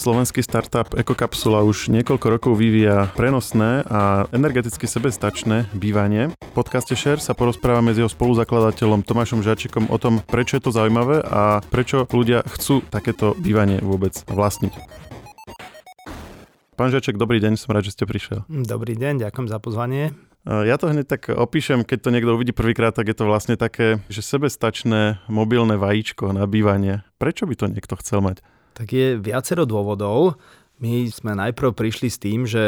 Slovenský startup Ecocapsula už niekoľko rokov vyvíja prenosné a energeticky sebestačné bývanie. V podcaste Share sa porozprávame s jeho spoluzakladateľom Tomášom Žáčekom o tom, prečo je to zaujímavé a prečo ľudia chcú takéto bývanie vôbec vlastniť. Pán Žáček, dobrý deň, som rád, že ste prišiel. Dobrý deň, ďakujem za pozvanie. Ja to hneď tak opíšem, keď to niekto uvidí prvýkrát, tak je to vlastne také, že sebestačné mobilné vajíčko na bývanie. Prečo by to niekto chcel mať? Tak je viacero dôvodov. My sme najprv prišli s tým, že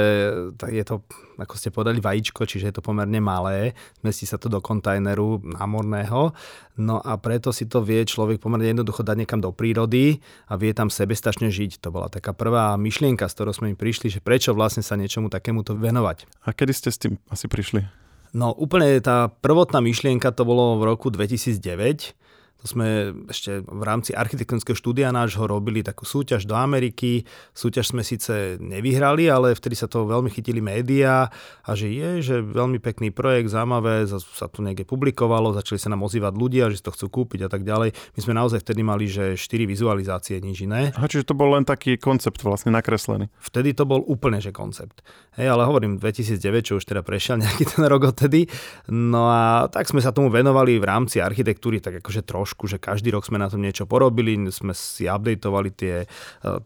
je to, ako ste povedali, vajíčko, čiže je to pomerne malé. Zmestí sa to do kontajneru námorného. No a preto si to vie človek pomerne jednoducho dať niekam do prírody a vie tam sebestačne žiť. To bola taká prvá myšlienka, s ktorou sme im prišli, že prečo vlastne sa niečomu takémuto venovať. A kedy ste s tým asi prišli? No úplne tá prvotná myšlienka to bolo v roku 2009. To sme ešte v rámci architektonického štúdia nášho robili takú súťaž do Ameriky. Súťaž sme síce nevyhrali, ale vtedy sa to veľmi chytili médiá a že veľmi pekný projekt, zaujímavé, sa tu niekde publikovalo, začali sa nám ozývať ľudia, že si to chcú kúpiť a tak ďalej. My sme naozaj vtedy mali, že 4 vizualizácie, nič iné. A čiže to bol len taký koncept vlastne nakreslený. Vtedy to bol úplne, že koncept. Hej, ale hovorím 2009, čo už teda prešiel nejaký ten rok odtedy. No a tak sme sa tomu venovali v rámci architektúry, tak akože že každý rok sme na tom niečo porobili, sme si updateovali tie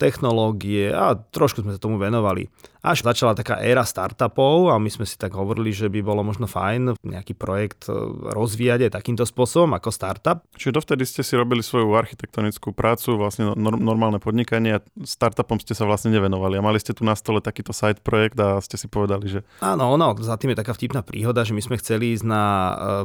technológie a trošku sme sa tomu venovali. Až začala taká éra startupov a my sme si tak hovorili, že by bolo možno fajn nejaký projekt rozvíjať aj takýmto spôsobom ako startup. Čiže dovtedy ste si robili svoju architektonickú prácu, vlastne normálne podnikanie a startupom ste sa vlastne nevenovali a mali ste tu na stole takýto side projekt a ste si povedali, že... Áno, za tým je taká vtipná príhoda, že my sme chceli ísť na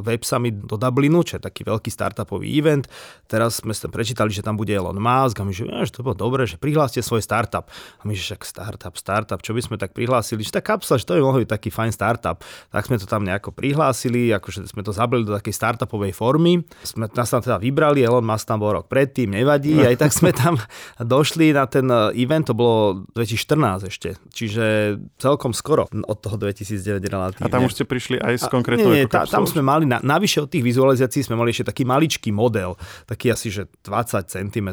Web Summit do Dublinu, čo je taký veľký startupový event. Teraz sme sa prečítali, že tam bude Elon Musk a my že to bolo dobré, že prihláste svoj startup. A my že startup, čo by sme tak prihlásili, že tá kapsula, že to by mohol byť taký fajn startup. Tak sme to tam nejako prihlásili, akože sme to zabrali do takej startupovej formy. Nás tam teda vybrali, Elon Musk tam bol rok predtým, nevadí, aj tak sme tam došli na ten event, to bolo 2014 ešte, čiže celkom skoro od toho 2009 relatívne. A tam už ste prišli aj s konkrétnou kapsulou? Tam sme mali, navyše od tých vizualizácií sme mali ešte taký maličký model, taký asi, že 20 cm.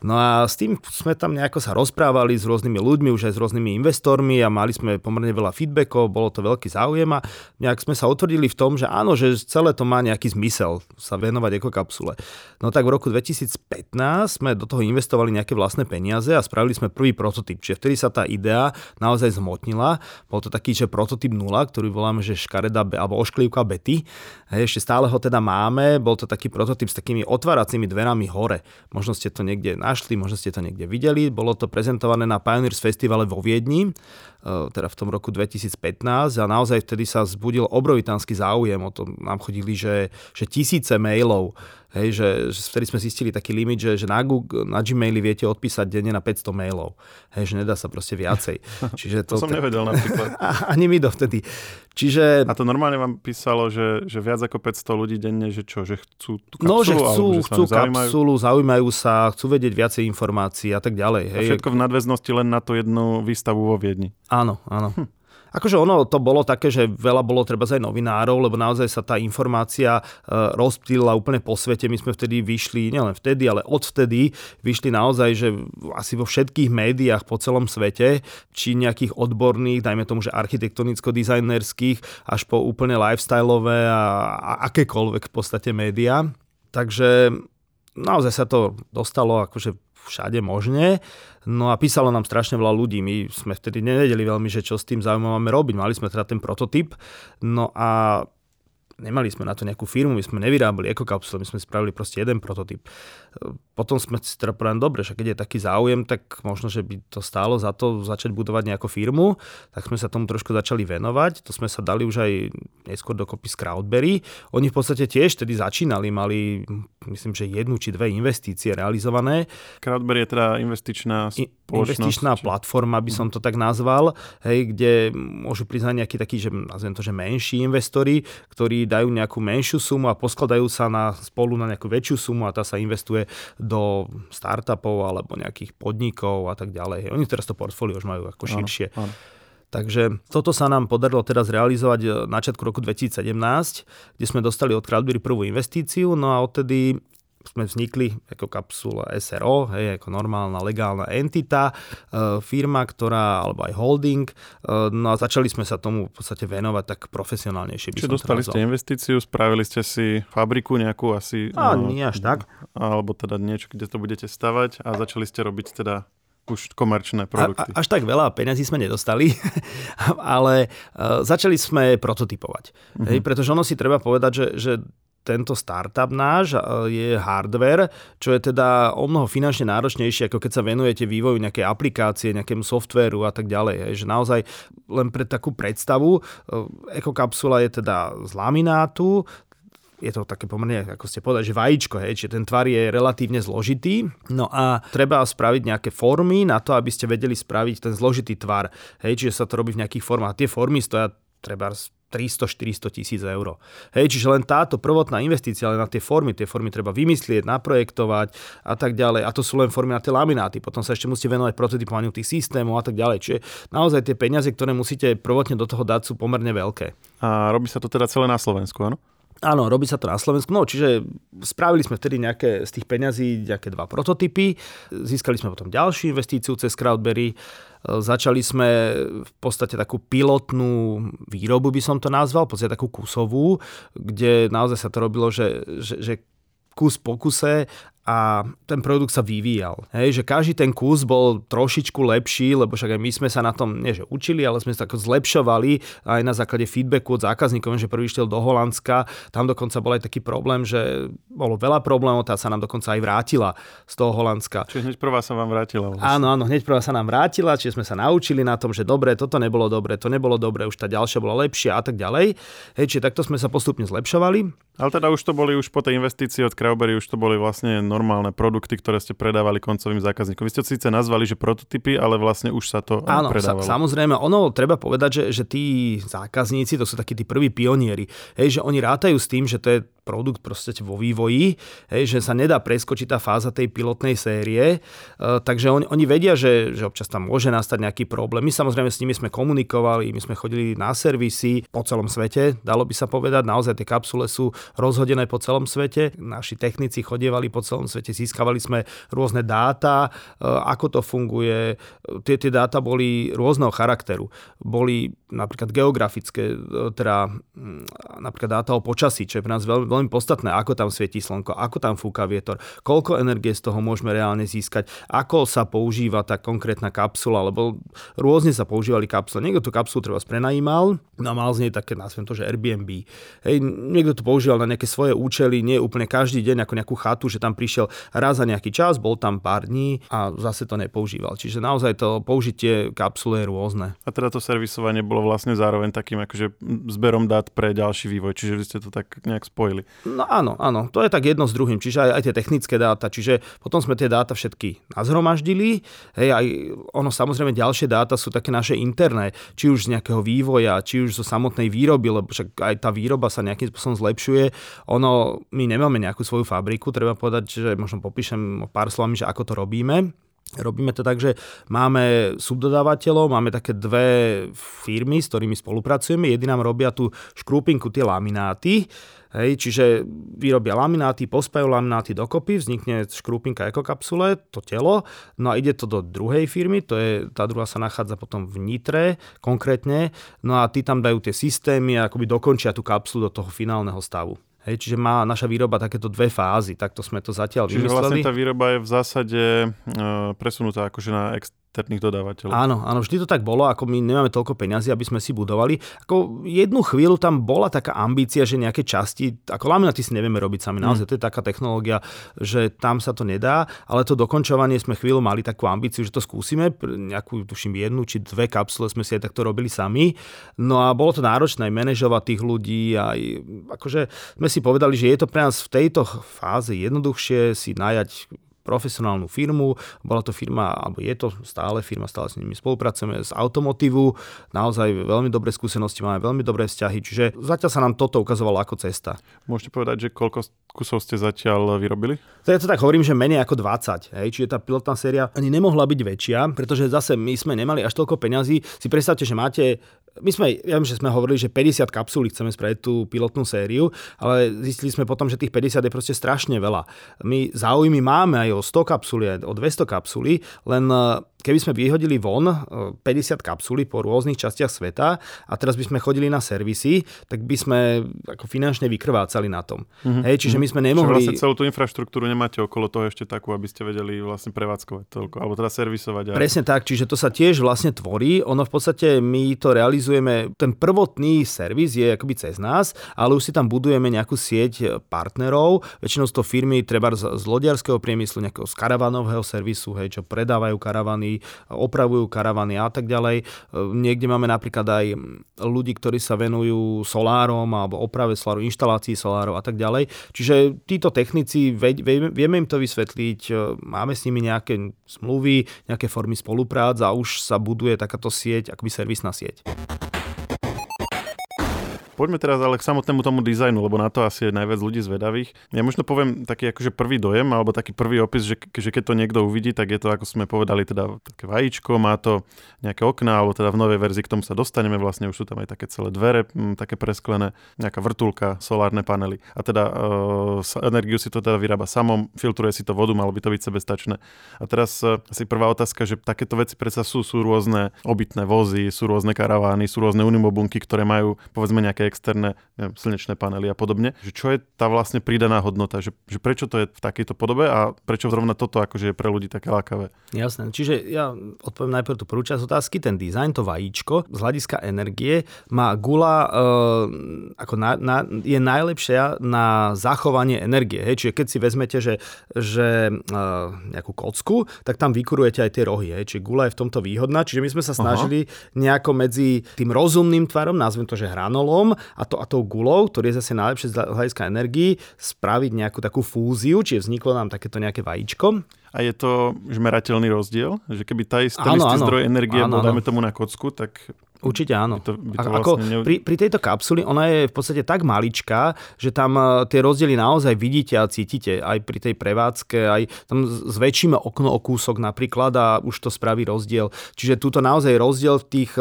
No a s tým sme tam nejako sa rozprávali s rôznymi ľuďmi, už aj s rôznymi investormi a mali sme pomerne veľa feedbackov, bolo to veľký záujem a nejak sme sa utvrdili v tom, že áno, že celé to má nejaký zmysel sa venovať ekokapsule. No tak v roku 2015 sme do toho investovali nejaké vlastné peniaze a spravili sme prvý prototyp, čiže vtedy sa tá idea naozaj zmotnila. Bol to taký, že prototyp 0, ktorý voláme, že škareda alebo ošklivka Betty. Ešte stále ho teda máme, bol to taký prototyp s takými otváracími dverami hore. Možno ste to niekde našli, možno ste to niekde videli. Bolo to prezentované na Pioneers Festivale vo Viedni, teda v tom roku 2015 a naozaj vtedy sa zbudil obrovitánsky záujem. O tom nám chodili, že tisíce mailov. Hej, že vtedy sme zistili taký limit, že na Gmaili viete odpísať denne na 500 mailov. Hej, že nedá sa proste viacej. Čiže to som nevedel napríklad. Ani my dovtedy. Čiže... A to normálne vám písalo, že viac ako 500 ľudí denne, že čo, že chcú tú kapsulu? No, že chcú kapsulu, zaujímajú sa, chcú vedieť viacej informácií a tak ďalej. Hej. A všetko v nadväznosti len na tú jednu výstavu vo Viedni. Áno. Akože ono to bolo také, že veľa bolo treba aj novinárov, lebo naozaj sa tá informácia rozptýlila úplne po svete. My sme vtedy vyšli, nielen vtedy, ale odvtedy vyšli naozaj, že asi vo všetkých médiách po celom svete, či nejakých odborných, dajme tomu, že architektonicko-dizajnerských, až po úplne lifestyleové a akékoľvek v podstate médiá. Takže naozaj sa to dostalo akože všade možne. No a písalo nám strašne veľa ľudí. My sme vtedy nevedeli veľmi, že čo s tým zaujímavé máme robiť. Mali sme teda ten prototyp. No a nemali sme na to nejakú firmu, my sme nevyrábali ekokapsule, my sme spravili proste jeden prototyp. Potom sme si teda povedali, dobre, že keď je taký záujem, tak možno, že by to stálo za to začať budovať nejakú firmu, tak sme sa tomu trošku začali venovať, to sme sa dali už aj neskôr dokopy z CrowdBerry. Oni v podstate tiež tedy začínali, mali myslím, že 1 či 2 investície realizované. CrowdBerry je teda investičná spoločnosť. Investičná platforma, by som to tak nazval, hej, kde môžu priznať nejaký taký, že nazvem to, že menší investori, ktorí dajú nejakú menšiu sumu a poskladajú sa spolu na nejakú väčšiu sumu a tá sa investuje do startupov alebo nejakých podnikov a tak ďalej. Oni teraz to portfólio už majú ako širšie. Áno. Takže toto sa nám podarilo teraz realizovať na začiatku roku 2017, kde sme dostali od CrowdBerry prvú investíciu, no a odtedy sme vznikli ako kapsula SRO, hej, ako normálna legálna entita, firma, ktorá, alebo aj holding, no a začali sme sa tomu v podstate venovať tak profesionálnejšie. Čiže dostali ste investíciu, spravili ste si fabriku nejakú asi? Nie až tak. Alebo teda niečo, kde to budete stavať a začali ste robiť teda už komerčné produkty. Až tak veľa peňazí sme nedostali, ale začali sme prototypovať. Uh-huh. Hej, pretože ono si treba povedať, že tento startup náš je hardware, čo je teda o mnoho finančne náročnejšie, ako keď sa venujete vývoju nejakej aplikácie, nejakému softvéru a tak ďalej. Že naozaj len pre takú predstavu, ekokapsula je teda z laminátu, je to také pomerne, ako ste povedali, že vajíčko, hej, čiže ten tvar je relatívne zložitý, no a treba spraviť nejaké formy na to, aby ste vedeli spraviť ten zložitý tvar, hej, čiže sa to robí v nejakých formách. A tie formy stoja treba 300-400 000 eur. Hej, čiže len táto prvotná investícia, ale na tie formy treba vymyslieť, naprojektovať a tak ďalej. A to sú len formy na tie lamináty. Potom sa ešte musíte venovať prototypovaniu tých systémov a tak ďalej. Čiže naozaj tie peniaze, ktoré musíte prvotne do toho dať, sú pomerne veľké. A robí sa to teda celé na Slovensku, áno? Áno, robí sa to na Slovensku. No, čiže spravili sme vtedy nejaké z tých peňazí nejaké 2 prototypy. Získali sme potom ďalšiu investíciu cez CrowdBerry. Začali sme v podstate takú pilotnú výrobu, by som to nazval, v podstate takú kusovú, kde naozaj sa to robilo, že kus po kuse a ten produkt sa vyvíjal. Hej, že každý ten kus bol trošičku lepší, lebo však aj my sme sa na tom, nie že učili, ale sme sa tak zlepšovali aj na základe feedbacku od zákazníkov, že prvý išiel do Holandska, tam dokonca bol aj taký problém, že bolo veľa problémov, tá sa nám dokonca aj vrátila z toho Holandska. Čiže hneď prvá sa vám vrátila. Vlastne. Áno, hneď prvá sa nám vrátila, čiže sme sa naučili na tom, že dobre, toto nebolo dobre, to nebolo dobre, už tá ďalšia bola lepšia a tak ďalej. Hej, čiže takto sme sa postupne zlepšovali. Ale teda už to boli už po tej investícii od CrowdBerry, už to boli vlastne normálne produkty, ktoré ste predávali koncovým zákazníkom. Vy ste síce nazvali, že prototypy, ale vlastne už sa to áno, predávalo. Áno, samozrejme, ono treba povedať, že tí zákazníci, to sú takí tí prví pionieri, hej, že oni rátajú s tým, že to je produkt proste vo vývoji, hej, že sa nedá preskočiť tá fáza tej pilotnej série, takže oni vedia, že občas tam môže nastať nejaký problém. My samozrejme s nimi sme komunikovali, my sme chodili na servisy po celom svete, dalo by sa povedať, naozaj tie kapsule sú rozhodené po celom svete, naši technici chodievali po celom svete, získavali sme rôzne dáta, ako to funguje, tie dáta boli rôzneho charakteru, boli napríklad geografické, teda napríklad dáta o počasí, čo je pre nás veľmi podstatné, ako tam svietí slnko, ako tam fúka vietor, koľko energie z toho môžeme reálne získať, ako sa používa tá konkrétna kapsula, lebo rôzne sa používali kapsule. Niekto tú kapsulu treba prenajímal, no mal z nej také, nazviem to, že Airbnb. Hej, niekto to používal na nejaké svoje účely, nie úplne každý deň ako nejakú chatu, že tam prišiel raz za nejaký čas, bol tam pár dní a zase to nepoužíval. Čiže naozaj to použitie kapsule je rôzne. A teda to servisovanie bolo vlastne zároveň takým akože zberom dát pre ďalší vývoj, čiže vy ste to tak nejak spojili. No áno, to je tak jedno s druhým, čiže aj tie technické dáta, čiže potom sme tie dáta všetky nazhromaždili, hej, aj ono samozrejme ďalšie dáta sú také naše interné, či už z nejakého vývoja, či už zo samotnej výroby, lebo však aj tá výroba sa nejakým spôsobom zlepšuje, ono, my nemáme nejakú svoju fabriku, treba povedať, že možno popíšem pár slovami, že ako to robíme. Robíme to tak, že máme subdodávateľov, máme také 2 firmy, s ktorými spolupracujeme. Jedni nám robia tú škrupinku, tie lamináty. Hej, čiže vyrobia lamináty, pospajú lamináty dokopy, vznikne škrupinka ekokapsule, to telo. No a ide to do druhej firmy, to je, tá druhá sa nachádza potom v Nitre konkrétne. No a tí tam dajú tie systémy a akoby dokončia tú kapsulu do toho finálneho stavu. Hej, čiže má naša výroba takéto 2 fázy, takto sme to zatiaľ vymysleli. Čiže vlastne tá výroba je v zásade presunutá akože na externých dodávateľov. Áno, vždy to tak bolo, ako my nemáme toľko peňazí, aby sme si budovali. Ako jednu chvíľu tam bola taká ambícia, že nejaké časti, ako lamináty si nevieme robiť sami, naozaj to je taká technológia, že tam sa to nedá, ale to dokončovanie sme chvíľu mali takú ambíciu, že to skúsime, nejakú tuším 1 či 2 kapsule sme si aj takto robili sami. No a bolo to náročné aj manažovať tých ľudí, aj akože sme si povedali, že je to pre nás v tejto fáze jednoduchšie si najať profesionálnu firmu. Bola to firma, alebo je to stále firma, stále s nimi spolupracujeme, z automotívu. Naozaj veľmi dobré skúsenosti, máme veľmi dobré vzťahy, čiže zatiaľ sa nám toto ukazovalo ako cesta. Môžete povedať, že koľko kusov ste zatiaľ vyrobili? To ja to tak hovorím, že menej ako 20. Hej? Čiže tá pilotná séria ani nemohla byť väčšia, pretože zase my sme nemali až toľko peňazí. Si predstavte, že máte... ja viem, že sme hovorili, že 50 kapsúl chceme spraviť tú pilotnú sériu, ale zistili sme potom, že tých 50 je proste strašne veľa. My záujmy máme aj o 100 kapsúl, aj o 200 kapsúl, len keby sme vyhodili von 50 kapsúl po rôznych častiach sveta a teraz by sme chodili na servisy, tak by sme ako finančne vykrvácali na tom. Mm-hmm. Hej, čiže my sme nemohli... Čiže vlastne celú tú infraštruktúru nemáte okolo toho ešte takú, aby ste vedeli vlastne prevádzkovať toľko, alebo teda servisovať. Presne tak, čiže to sa tiež vlastne tvorí. Ono v podstate my to realizujeme, ten prvotný servis je akoby cez nás, ale už si tam budujeme nejakú sieť partnerov, väčšinou z to firmy treba z lodiarského priemyslu, nejakého z karavanového servisu, hej, čo predávajú karavany, opravujú karavany a tak ďalej. Niekde máme napríklad aj ľudí, ktorí sa venujú solárom alebo oprave soláru, inštalácii solárov a tak ďalej. Čiže títo technici, vieme im to vysvetliť, máme s nimi nejaké zmluvy, nejaké formy spolupráce a už sa buduje takáto sieť, akoby servisná sieť. Poďme teraz ale k samotnému tomu dizajnu, lebo na to asi je najviac ľudí zvedavých. Ja možno poviem taký akože prvý dojem, alebo taký prvý opis, že keď to niekto uvidí, tak je to, ako sme povedali, teda také vajíčko, má to nejaké okná, alebo teda v novej verzii k tomu sa dostaneme, vlastne už sú tam aj také celé dvere, také presklené, nejaká vrtulka, solárne panely. A teda energiu si to teda vyrába samom, filtruje si to vodu, malo by to byť sebestačné. A teraz asi prvá otázka, že takéto veci predsa sú rôzne obytné vozy, sú rôzne karavány, sú rôzne unimobunky, ktoré majú povedzme nejaké externé, neviem, slnečné panely a podobne. Že čo je tá vlastne pridaná hodnota? Že prečo to je v takejto podobe a prečo zrovna toto akože je pre ľudí také lákavé? Jasné. Čiže ja odpoviem najprv tú prvú časť otázky. Ten dizajn, to vajíčko z hľadiska energie má gula je najlepšia na zachovanie energie. Hej? Čiže keď si vezmete, že nejakú kocku, tak tam vykurujete aj tie rohy. Hej? Čiže gula je v tomto výhodná. Čiže my sme sa snažili nejako medzi tým rozumným tvarom, nazvem to, že hranolom, a tou gulou, ktorý je zase najlepšie z hľadiska energii, spraviť nejakú takú fúziu, čiže vzniklo nám takéto nejaké vajíčko. A je to žmerateľný rozdiel? Že keby ten istý zdroj energie bol, dajme tomu na kocku, tak... Určite áno. By to vlastne pri tejto kapsuli ona je v podstate tak maličká, že tam tie rozdiely naozaj vidíte a cítite aj pri tej prevádzke, aj tam zväčšíme okno o kúsok napríklad a už to spraví rozdiel. Čiže túto naozaj rozdiel v tých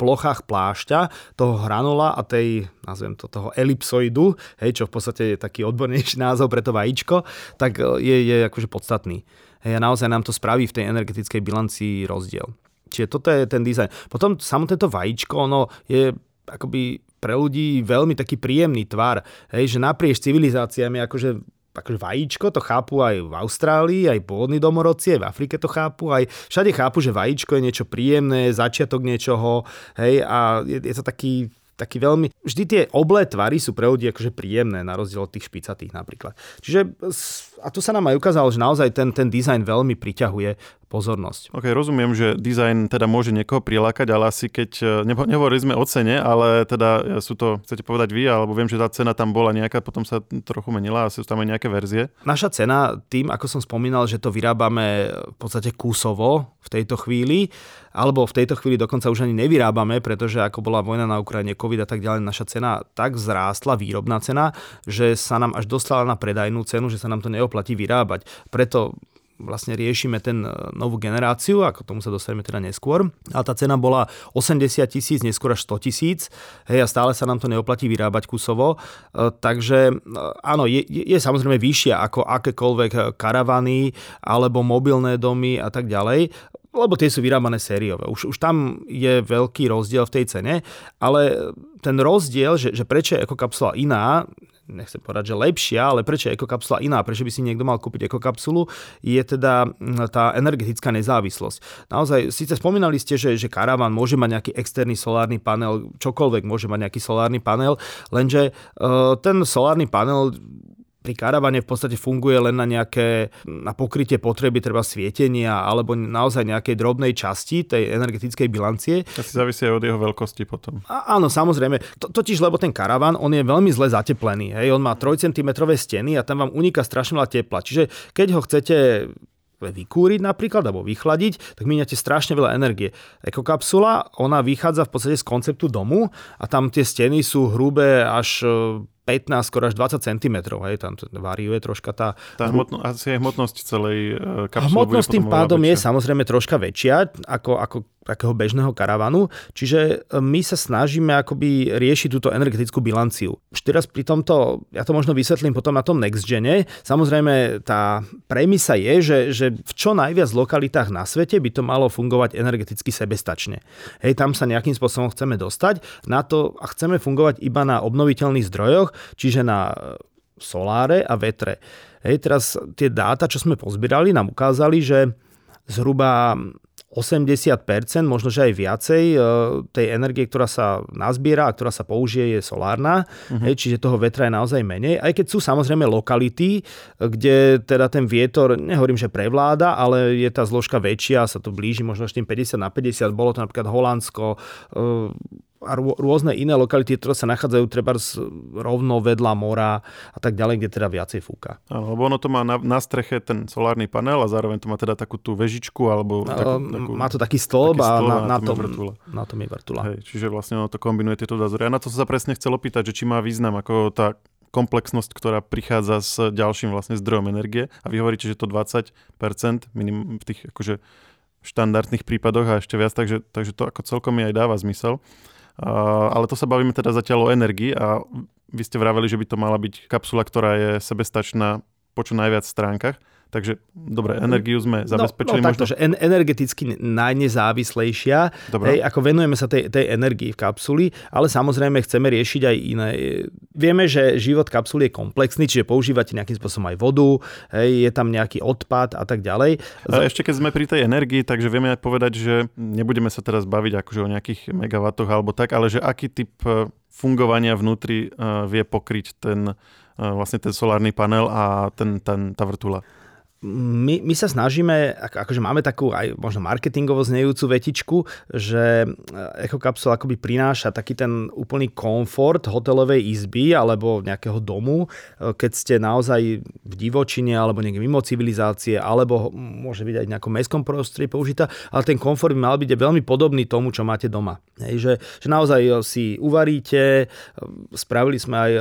plochách plášťa, toho hranola a tej, nazvem to, toho elipsoidu, hej, čo v podstate je taký odbornejší názov pre to vajíčko, tak je akože podstatný. Hej, a naozaj nám to spraví v tej energetickej bilancii rozdiel. Čiže toto je ten dizajn. Potom samotné to vajíčko, ono je akoby pre ľudí veľmi taký príjemný tvar. Hej, že naprieč civilizáciami akože vajíčko to chápu aj v Austrálii, aj pôvodní domorodci, aj v Afrike to chápu, aj všade chápu, že vajíčko je niečo príjemné, začiatok niečoho, hej, a je to taký veľmi... Vždy tie oblé tvary sú pre ľudí akože príjemné, na rozdiel od tých špicatých napríklad. Čiže, a tu sa nám aj ukázalo, že naozaj ten dizajn veľmi priťahuje pozornosť. OK, rozumiem, že dizajn teda môže niekoho prilákať, ale asi keď... Nehovorili sme o cene, ale teda sú to, chcete povedať vy, alebo viem, že tá cena tam bola nejaká, potom sa trochu menila a sú tam aj nejaké verzie. Naša cena, tým, ako som spomínal, že to vyrábame v podstate kúsovo v tejto chvíli, alebo v tejto chvíli dokonca už ani nevyrábame, pretože ako bola vojna na Ukrajine, COVID a tak ďalej, naša cena tak vzrástla, výrobná cena, že sa nám až dostala na predajnú cenu, že sa nám to neoplatí vyrábať. Preto vlastne riešime ten novú generáciu, ako tomu sa dostaneme teda neskôr. A tá cena bola 80 000, neskôr až 100 000. Hej, a stále sa nám to neoplatí vyrábať kusovo. Takže áno, je samozrejme vyššia ako akékoľvek karavany alebo mobilné domy a tak ďalej, lebo tie sú vyrábané sériové. Už tam je veľký rozdiel v tej cene, ale ten rozdiel, že prečo je ekokapsula iná, nechcem povedať, že lepšia, ale prečo je ekokapsula iná, prečo by si niekto mal kúpiť ekokapsulu, je teda tá energetická nezávislosť. Naozaj, síce spomínali ste, že karavan môže mať nejaký externý solárny panel, čokoľvek môže mať nejaký solárny panel, lenže ten solárny panel pri karavane v podstate funguje len na pokrytie potreby treba svietenia alebo naozaj nejakej drobnej časti tej energetickej bilancie. Asi závisí aj od jeho veľkosti potom. Áno, samozrejme. Totiž, lebo ten karavan, on je veľmi zle zateplený. Hej? On má 3 cm steny a tam vám uniká strašne veľa tepla. Čiže keď ho chcete vykúriť napríklad, alebo vychladiť, tak míňate strašne veľa energie. Ekokapsula, ona vychádza v podstate z konceptu domu a tam tie steny sú hrubé až 15, skoro až 20 cm. Hej, tam variuje troška tá asi aj hmotnosť celej kapsule. Hmotnosť tým pádom je samozrejme troška väčšia ako takého bežného karavanu. Čiže my sa snažíme akoby riešiť túto energetickú bilanciu. Už teraz pri tomto, ja to možno vysvetlím potom na tom NextGene, samozrejme tá premisa je, že v čo najviac lokalitách na svete by to malo fungovať energeticky sebestačne. Hej, tam sa nejakým spôsobom chceme dostať na to a chceme fungovať iba na obnoviteľných zdrojoch, čiže na soláre a vetre. Hej, teraz tie dáta, čo sme pozbierali, nám ukázali, že zhruba 80%, možno že aj viacej tej energie, ktorá sa nazbiera a ktorá sa použije, je solárna. Hej, čiže toho vetra je naozaj menej. Aj keď sú samozrejme lokality, kde teda ten vietor, nehovorím, že prevláda, ale je tá zložka väčšia, sa to blíži možno s tým 50-50. Bolo to napríklad Holandsko a rôzne iné lokality, ktoré sa nachádzajú trebárs rovno vedľa mora a tak ďalej, kde teda viacej fúka. Áno, lebo ono to má na streche ten solárny panel a zároveň to má teda takú tú vežičku alebo takú, má to taký stĺb a na tom je vrtula. Hej, čiže vlastne ono to kombinuje tieto dva vzory. A na to sa presne chcel opýtať, že či má význam ako tá komplexnosť, ktorá prichádza s ďalším vlastne zdrojom energie a vy hovoríte, že to 20% minimum v tých akože štandardných prípadoch a ešte viac, takže to ako celkom mi aj dáva zmysel. Ale to sa bavíme teda zatiaľ o energii a vy ste vraveli, že by to mala byť kapsula, ktorá je sebestačná po čo najviac stránkach. Takže, dobre, energiu sme zabezpečili. No takto, že energeticky najnezávislejšia, hej, ako venujeme sa tej energii v kapsuli, ale samozrejme chceme riešiť aj iné. Vieme, že život kapsuly je komplexný, čiže používate nejakým spôsobom aj vodu, hej, je tam nejaký odpad a tak ďalej. A ešte keď sme pri tej energii, takže vieme aj povedať, že nebudeme sa teraz baviť akože o nejakých megawattoch alebo tak, ale že aký typ fungovania vnútri vie pokryť ten solárny panel a tá vrtula. My sa snažíme, akože máme takú aj možno marketingovo znejúcu vetičku, že ekokapsula akoby prináša taký ten úplný komfort hotelovej izby alebo nejakého domu, keď ste naozaj v divočine alebo niekde mimo civilizácie, alebo môže byť aj v nejakom mestskom prostredí použitá, ale ten komfort by mal byť veľmi podobný tomu, čo máte doma. Hej, že naozaj si uvaríte, spravili sme aj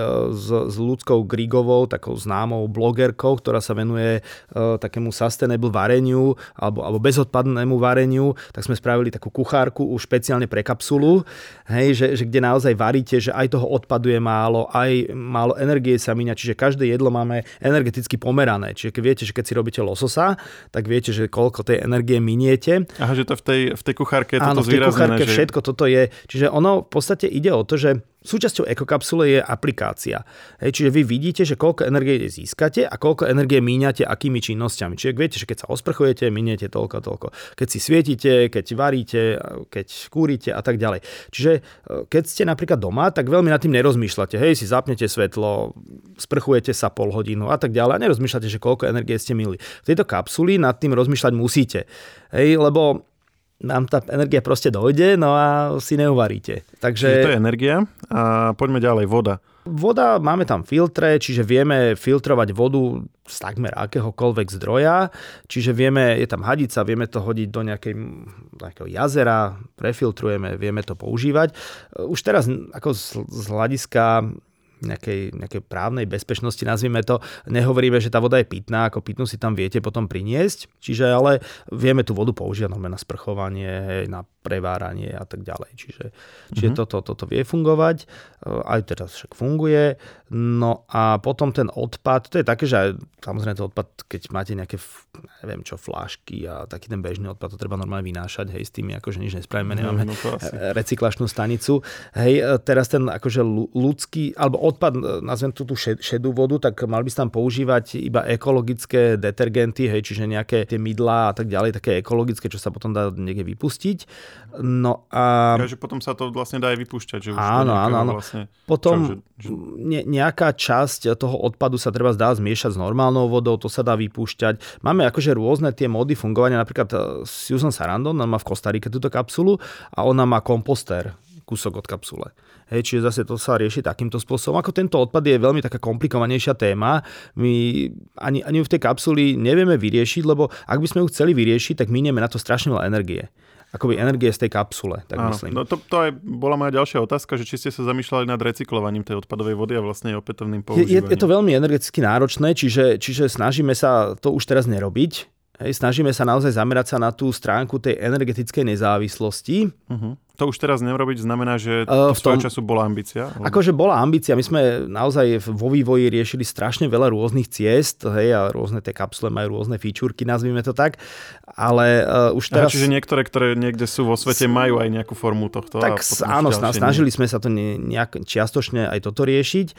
s ľudskou Grigovou, takou známou blogerkou, ktorá sa venuje takému sustainable vareniu alebo bezodpadnému vareniu, tak sme spravili takú kuchárku už špeciálne pre kapsulu, hej, že kde naozaj varíte, že aj toho odpadu je málo, aj málo energie sa míňa, čiže každé jedlo máme energeticky pomerané. Čiže keď viete, že keď si robíte lososa, tak viete, že koľko tej energie miniete. Aha, že to v tej kuchárke je toto zvýraznené. Áno, v tej kuchárke že všetko toto je. Čiže ono v podstate ide o to, že súčasťou ekokapsule je aplikácia. Hej, čiže vy vidíte, že koľko energie získate a koľko energie míňate akými činnosťami. Čiže viete, že keď sa osprchujete, míňate toľko a toľko. Keď si svietite, keď varíte, keď kúrite a tak ďalej. Čiže keď ste napríklad doma, tak veľmi nad tým nerozmýšľate. Hej, si zapnete svetlo, sprchujete sa pol hodinu a tak ďalej a nerozmýšľate, že koľko energie ste mili. V tejto kapsuli nad tým rozmýšľať musíte. Hej, lebo nám tá energia proste dojde, no a si neuvaríte. Takže to je energia a poďme ďalej, voda. Voda, máme tam filtre, čiže vieme filtrovať vodu z takmer akéhokoľvek zdroja, čiže vieme, je tam hadica, vieme to hodiť do nejakého jazera, prefiltrujeme, vieme to používať. Už teraz ako z hľadiska nejakej právnej bezpečnosti, nazvime to, nehovoríme, že tá voda je pitná, ako pitnú si tam viete potom priniesť, čiže ale vieme tú vodu použiť na sprchovanie, na preváranie a tak ďalej. Čiže toto vie fungovať, aj teraz však funguje. No a potom ten odpad, to je také, že aj, samozrejme ten odpad, keď máte nejaké, neviem čo, flášky a taký ten bežný odpad, to treba normálne vynášať, hej, s tými akože nič nespravíme, nemáme recyklačnú stanicu. Hej, teraz ten akože ľudský, alebo odpad, nazvem tú šedú vodu, tak mal by sa tam používať iba ekologické detergenty, hej, čiže nejaké tie mydlá a tak ďalej, také ekologické, čo sa potom dá niekde vypustiť. No a takže potom sa to vlastne dá aj vypúšťať, že už áno. Vlastne potom nejaká časť toho odpadu sa treba dá zmiešať s normálnou vodou, to sa dá vypúšťať. Máme akože rôzne tie módy fungovania, napríklad Susan Sarandon, ona má v Kostarike túto kapsulu a ona má komposter, kúsok od kapsule. Hej, čiže zase to sa rieši takýmto spôsobom. Ako tento odpad je veľmi taká komplikovanejšia téma. My ani v tej kapsuli nevieme vyriešiť, lebo ak by sme ju chceli vyriešiť, tak minieme na to strašne veľa energie. akoby energie z tej kapsule, tak áno, myslím. No to aj bola moja ďalšia otázka, že či ste sa zamýšľali nad recyklovaním tej odpadovej vody a vlastne jej opätovným používaním. Je to veľmi energeticky náročné, čiže snažíme sa to už teraz nerobiť. Hej, snažíme sa naozaj zamerať sa na tú stránku tej energetickej nezávislosti. Uh-huh. To už teraz nerobiť znamená, že svojho času bola ambícia? Akože bola ambícia. My sme naozaj vo vývoji riešili strašne veľa rôznych ciest. Hej, a rôzne tie kapsule majú rôzne fíčurky, nazvime to tak. Ale už teraz... Čiže niektoré, ktoré niekde sú vo svete, majú aj nejakú formu tohto? Tak áno, snažili sme sa to nejak čiastočne aj toto riešiť.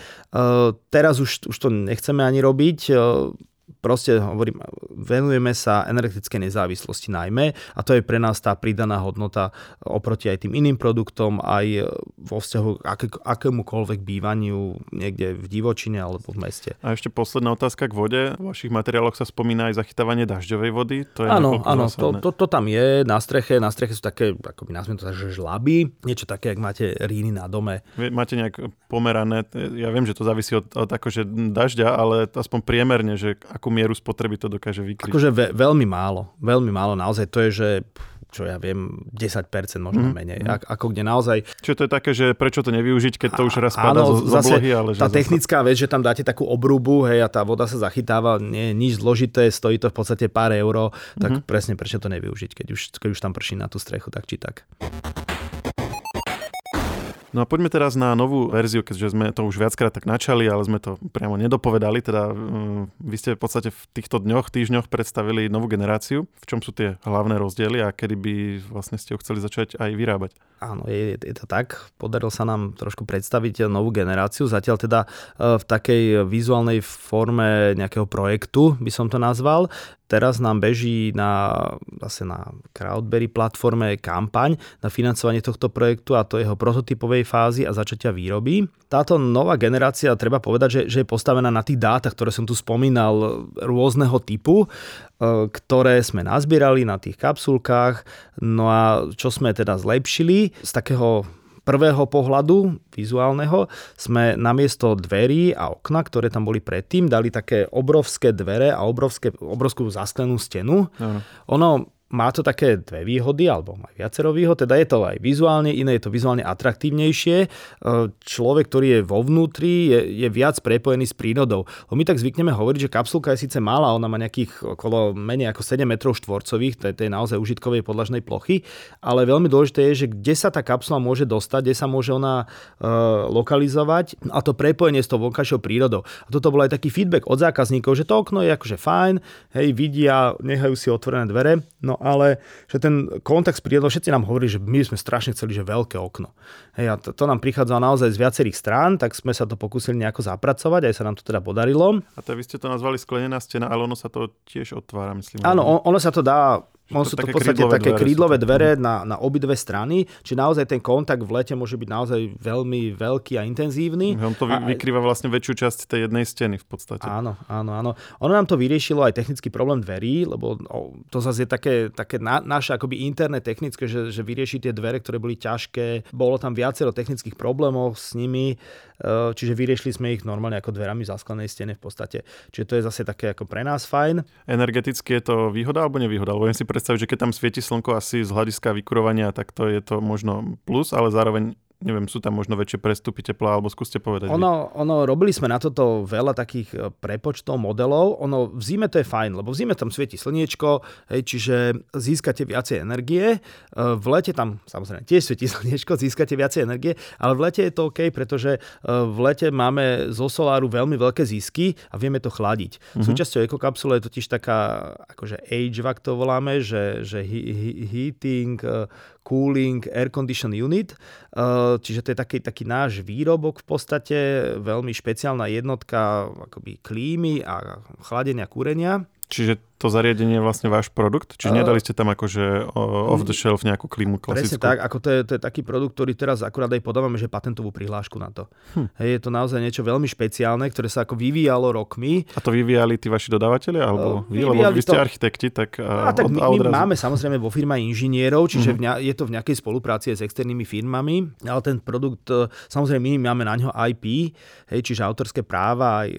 Teraz už to nechceme ani robiť. Proste hovorím, venujeme sa energetickej nezávislosti najmä a to je pre nás tá pridaná hodnota oproti aj tým iným produktom, aj vo vzťahu k akémukoľvek bývaniu niekde v divočine alebo v meste. A ešte posledná otázka k vode. V vašich materiáloch sa spomína aj zachytávanie dažďovej vody. Áno, to tam je na streche. Na streche sú také, akoby nazviem to tak, že žlaby. Niečo také, ak máte ríny na dome. Máte nejak pomerané, ja viem, že to závisí od akože dažďa, ale aspoň priemerne, že akú mieru spotreby to dokáže vykryť? Akože veľmi málo. Naozaj to je, že čo ja viem, 10% možno menej. Ako kde naozaj... Čiže to je také, že prečo to nevyužiť, keď to už raz spadá z oblohy, ale že... Tá technická vec, že tam dáte takú obrubu, hej, a tá voda sa zachytáva, nie je nič zložité, stojí to v podstate pár euro, tak presne prečo to nevyužiť, keď už tam prší na tú strechu, tak či tak. No a poďme teraz na novú verziu, keďže sme to už viackrát tak načali, ale sme to priamo nedopovedali, teda vy ste v podstate v týchto dňoch, týždňoch predstavili novú generáciu. V čom sú tie hlavné rozdiely a kedy by vlastne ste ju chceli začať aj vyrábať? Áno, je to tak. Podarilo sa nám trošku predstaviť novú generáciu, zatiaľ teda v takej vizuálnej forme nejakého projektu by som to nazval. Teraz nám beží na CrowdBerry platforme kampaň na financovanie tohto projektu a to jeho prototypovej fázy a začatia výroby. Táto nová generácia, treba povedať, že je postavená na tých dátach, ktoré som tu spomínal, rôzneho typu, ktoré sme nazbierali na tých kapsulkách. No a čo sme teda zlepšili z takého prvého pohľadu vizuálneho sme namiesto dverí a okna, ktoré tam boli predtým, dali také obrovské dvere a obrovskú zasklenú stenu. Ano. Ono má to také dve výhody, alebo má viacero výhod, teda je to aj vizuálne iné, je to vizuálne atraktívnejšie. Človek, ktorý je vo vnútri, je viac prepojený s prírodou. My tak zvykneme hovoriť, že kapsulka je síce malá, ona má nejakých okolo menej ako 7 metrov štvorcových, to je naozaj užitkovej podlažnej plochy, ale veľmi dôležité je, že kde sa tá kapsula môže dostať, kde sa môže ona lokalizovať a to prepojenie s tou vonkajšou prírodou. A toto bol aj taký feedback od zákazníkov, že to okno je akože fajn, hej, vidia, nechajú si otvorené dvere. No ale že ten kontakt s prírodou, všetci nám hovorili, že my sme strašne chceli, že veľké okno. Hej, a to nám prichádzalo naozaj z viacerých strán, tak sme sa to pokúsili nejako zapracovať, aj sa nám to teda podarilo. A to vy ste to nazvali sklenená stena, ale ono sa to tiež otvára, myslím. Áno, ono sa to dá... On sú to v podstate také krídlové dvere na obidve strany, čiže naozaj ten kontakt v lete môže byť naozaj veľmi veľký a intenzívny. On to vykrýva vlastne väčšiu časť tej jednej steny v podstate. Áno. Ono nám to vyriešilo aj technický problém dverí, lebo to zase je také naše akoby interné technické, že vyrieši tie dvere, ktoré boli ťažké. Bolo tam viacero technických problémov s nimi, čiže vyriešili sme ich normálne ako dverami v zasklenej stene v podstate. Čiže to je zase také ako pre nás fajn. Energeticky je to výhoda alebo nevýhoda? Lebo si predstaviť, že keď tam svieti slnko asi z hľadiska vykurovania, tak to je to možno plus, ale zároveň neviem, sú tam možno väčšie prestupy tepla, alebo skúste povedať. Ono, robili sme na toto veľa takých prepočtov, modelov. Ono v zime to je fajn, lebo v zime tam svieti slniečko, hej, čiže získate viacej energie. V lete tam samozrejme tiež svieti slniečko, získate viacej energie, ale v lete je to OK, pretože v lete máme zo soláru veľmi veľké zisky a vieme to chladiť. Mm-hmm. Súčasťou ekokapsule je totiž taká, akože HVAC to voláme, že heating, cooling, air condition unit. Čiže to je taký náš výrobok v podstate, veľmi špeciálna jednotka akoby klímy a chladenia, kúrenia. Čiže to zariadenie je vlastne váš produkt? Čiže nedali ste tam akože off the shelf nejakú klímu klasickú? Presne tak, ako to je taký produkt, ktorý teraz akurát aj podávame, že patentovú prihlášku na to. Hej, je to naozaj niečo veľmi špeciálne, ktoré sa ako vyvíjalo rokmi. A to vyvíjali tí vaši dodavatelia? Alebo vy? Lebo vy ste architekti, tak my máme samozrejme vo firme inžinierov, čiže je to v nejakej spolupráci s externými firmami, ale ten produkt, samozrejme my máme na ňo IP, hej, čiže autorské práva aj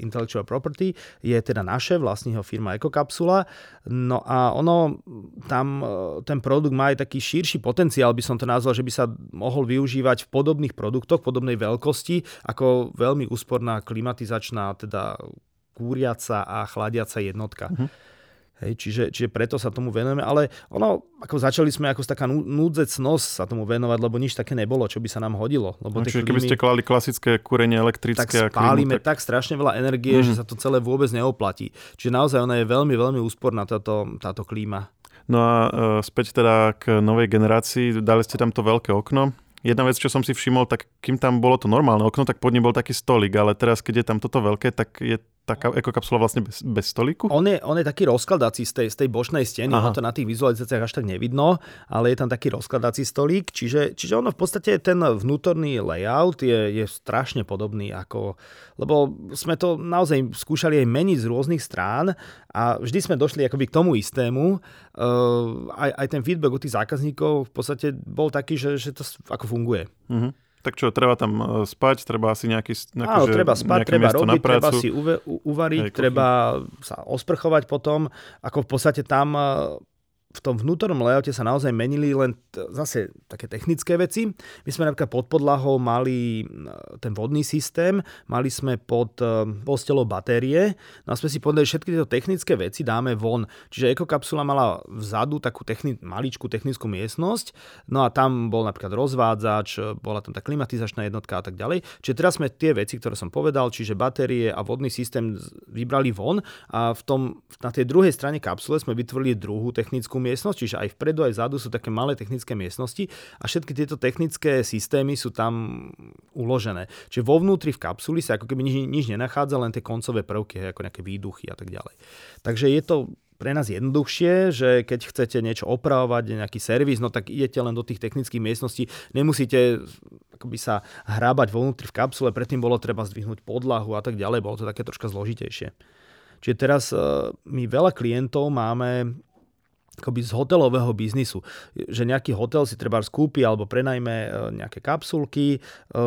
intellectual property, je teda naše, vlastní ho firma Ecocapsula. No a ono tam, ten produkt má aj taký širší potenciál, by som to nazval, že by sa mohol využívať v podobných produktoch, podobnej veľkosti, ako veľmi úsporná klimatizačná, teda kúriaca a chladiaca jednotka. Mhm. Hej, čiže preto sa tomu venujeme, ale ono, ako začali sme ako taká núdzecnosť sa tomu venovať, lebo nič také nebolo, čo by sa nám hodilo. Lebo čiže klímy, keby ste klali klasické kúrenie elektrické tak spálime a klímu, tak strašne veľa energie, že sa to celé vôbec neoplatí. Čiže naozaj ona je veľmi, veľmi úsporná táto klíma. No a späť teda k novej generácii, dali ste tam to veľké okno. Jedna vec, čo som si všimol, tak kým tam bolo to normálne okno, tak pod ním bol taký stolik, ale teraz, keď je tam toto veľké, tak je taká ekokapsula vlastne bez stolíku? On je taký rozkladací z tej bočnej steny, ono to na tých vizualizáciách až tak nevidno, ale je tam taký rozkladací stolík, čiže ono v podstate ten vnútorný layout je strašne podobný ako, lebo sme to naozaj skúšali aj meniť z rôznych strán a vždy sme došli akoby k tomu istému. Aj ten feedback od tých zákazníkov v podstate bol taký, že to ako funguje. Mhm. Tak čo, treba tam spať, treba asi treba spať, treba robiť, treba si uvariť, treba sa osprchovať potom. Ako v podstate tam v tom vnútornom layoute sa naozaj menili len zase také technické veci. My sme napríklad pod podlahou mali ten vodný systém, mali sme pod postelou batérie, no a sme si povedali, všetky tieto technické veci dáme von. Čiže ekokapsula mala vzadu takú maličkú technickú miestnosť, no a tam bol napríklad rozvádzač, bola tam tá klimatizačná jednotka a tak ďalej. Čiže teraz sme tie veci, ktoré som povedal, čiže batérie a vodný systém vybrali von a na tej druhej strane kapsule sme vytvorili druhú technickú miestnosť, čiže aj vpredu, aj vzadu sú také malé technické miestnosti a všetky tieto technické systémy sú tam uložené. Čiže vo vnútri v kapsuli sa ako keby nič nenachádza, len tie koncové prvky, ako nejaké výduchy a tak ďalej. Takže je to pre nás jednoduchšie, že keď chcete niečo opravovať, nejaký servis, no tak idete len do tých technických miestností. Nemusíte akoby sa hrábať vo vnútri v kapsule, predtým bolo treba zdvihnúť podlahu a tak ďalej, bolo to také troška zložitejšie. Čiže teraz my veľa klientov máme akoby z hotelového biznisu. Že nejaký hotel si treba skúpi alebo prenajme nejaké kapsulky,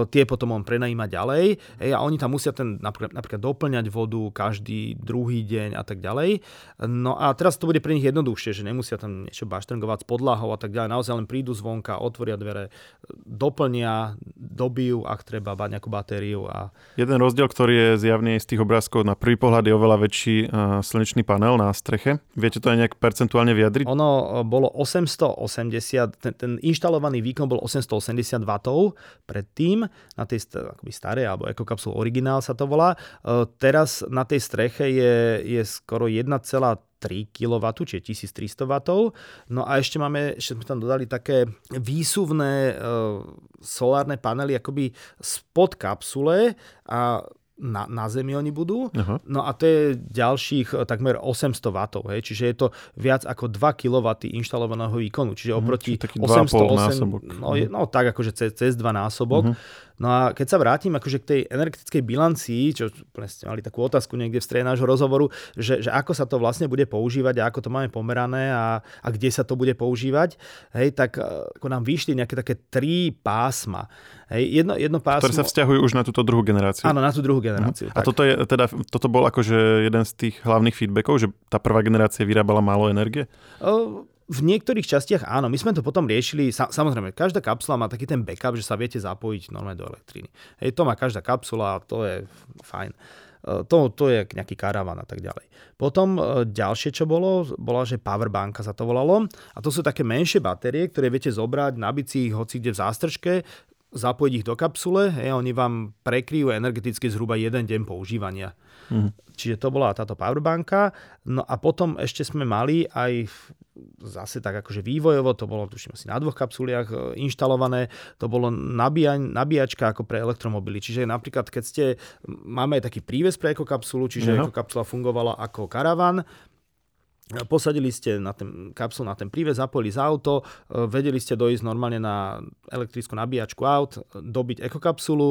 tie potom on prenajíma ďalej a oni tam musia napríklad doplňať vodu každý druhý deň a tak ďalej. No a teraz to bude pre nich jednoduchšie, že nemusia tam niečo baštrangovať s podlahou a tak ďalej. Naozaj len prídu zvonka, otvoria dvere, doplnia, dobijú, ak treba, nejakú batériu. Jeden rozdiel, ktorý je zjavný z tých obrázkov na prvý pohľad je oveľa väčší slnečný panel na streche. Viete to aj nejak percentuálne vyjadriť? Ono bolo 880, ten inštalovaný výkon bol 880 W predtým, na tej akoby starej, alebo ekokapsul originál sa to volá. Teraz na tej streche je skoro 1,3 kW, čiže 1300 W. No a ešte sme tam dodali také výsuvné solárne panely akoby spod kapsule a na zemi oni budú. Aha. No a to je ďalších takmer 800 W, hej, čiže je to viac ako 2 kW inštalovaného výkonu, čiže oproti 808, tak akože cez 2 násobok. No a keď sa vrátim akože k tej energetickej bilancii, čo ste mali takú otázku niekde v strede nášho rozhovoru, že ako sa to vlastne bude používať a ako to máme pomerané a kde sa to bude používať, hej, tak ako nám vyšli nejaké také 3 pásma. Hej, jedno pásmo, ktoré sa vzťahujú už na túto druhú generáciu. Áno, na tú druhú generáciu. A toto bol akože jeden z tých hlavných feedbackov, že tá prvá generácia vyrábala málo energie? V niektorých častiach áno, my sme to potom riešili, samozrejme, každá kapsula má taký ten backup, že sa viete zapojiť normálne do elektriny. Hej, to má každá kapsula, to je fajn. To je nejaký karavan a tak ďalej. Potom ďalšie, čo bola, že powerbanka sa to volalo. A to sú také menšie batérie, ktoré viete zobrať, nabiť si ich hoci kde v zástržke, zapojiť ich do kapsule a oni vám prekryjú energeticky zhruba jeden deň používania. Mhm. Čiže to bola táto powerbanka. No a potom ešte sme mali aj zase tak akože vývojovo, to bolo tuším asi na 2 kapsuliach inštalované, to bolo nabíjačka ako pre elektromobily. Čiže napríklad, máme aj taký príves pre ekokapsulu, čiže ekokapsula fungovala ako karavan, posadili ste na ten kapsul, na ten príves, zapojili za auto, vedeli ste dojsť normálne na elektrickú nabíjačku aut, dobiť ekokapsulu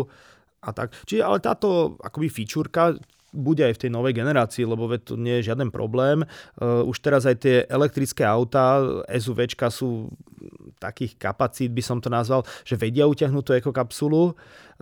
a tak. Čiže ale táto akoby fičúrka bude aj v tej novej generácii, lebo to nie je žiaden problém. Už teraz aj tie elektrické autá, SUVčka sú takých kapacít, by som to nazval, že vedia utiahnuť tú ekokapsulu,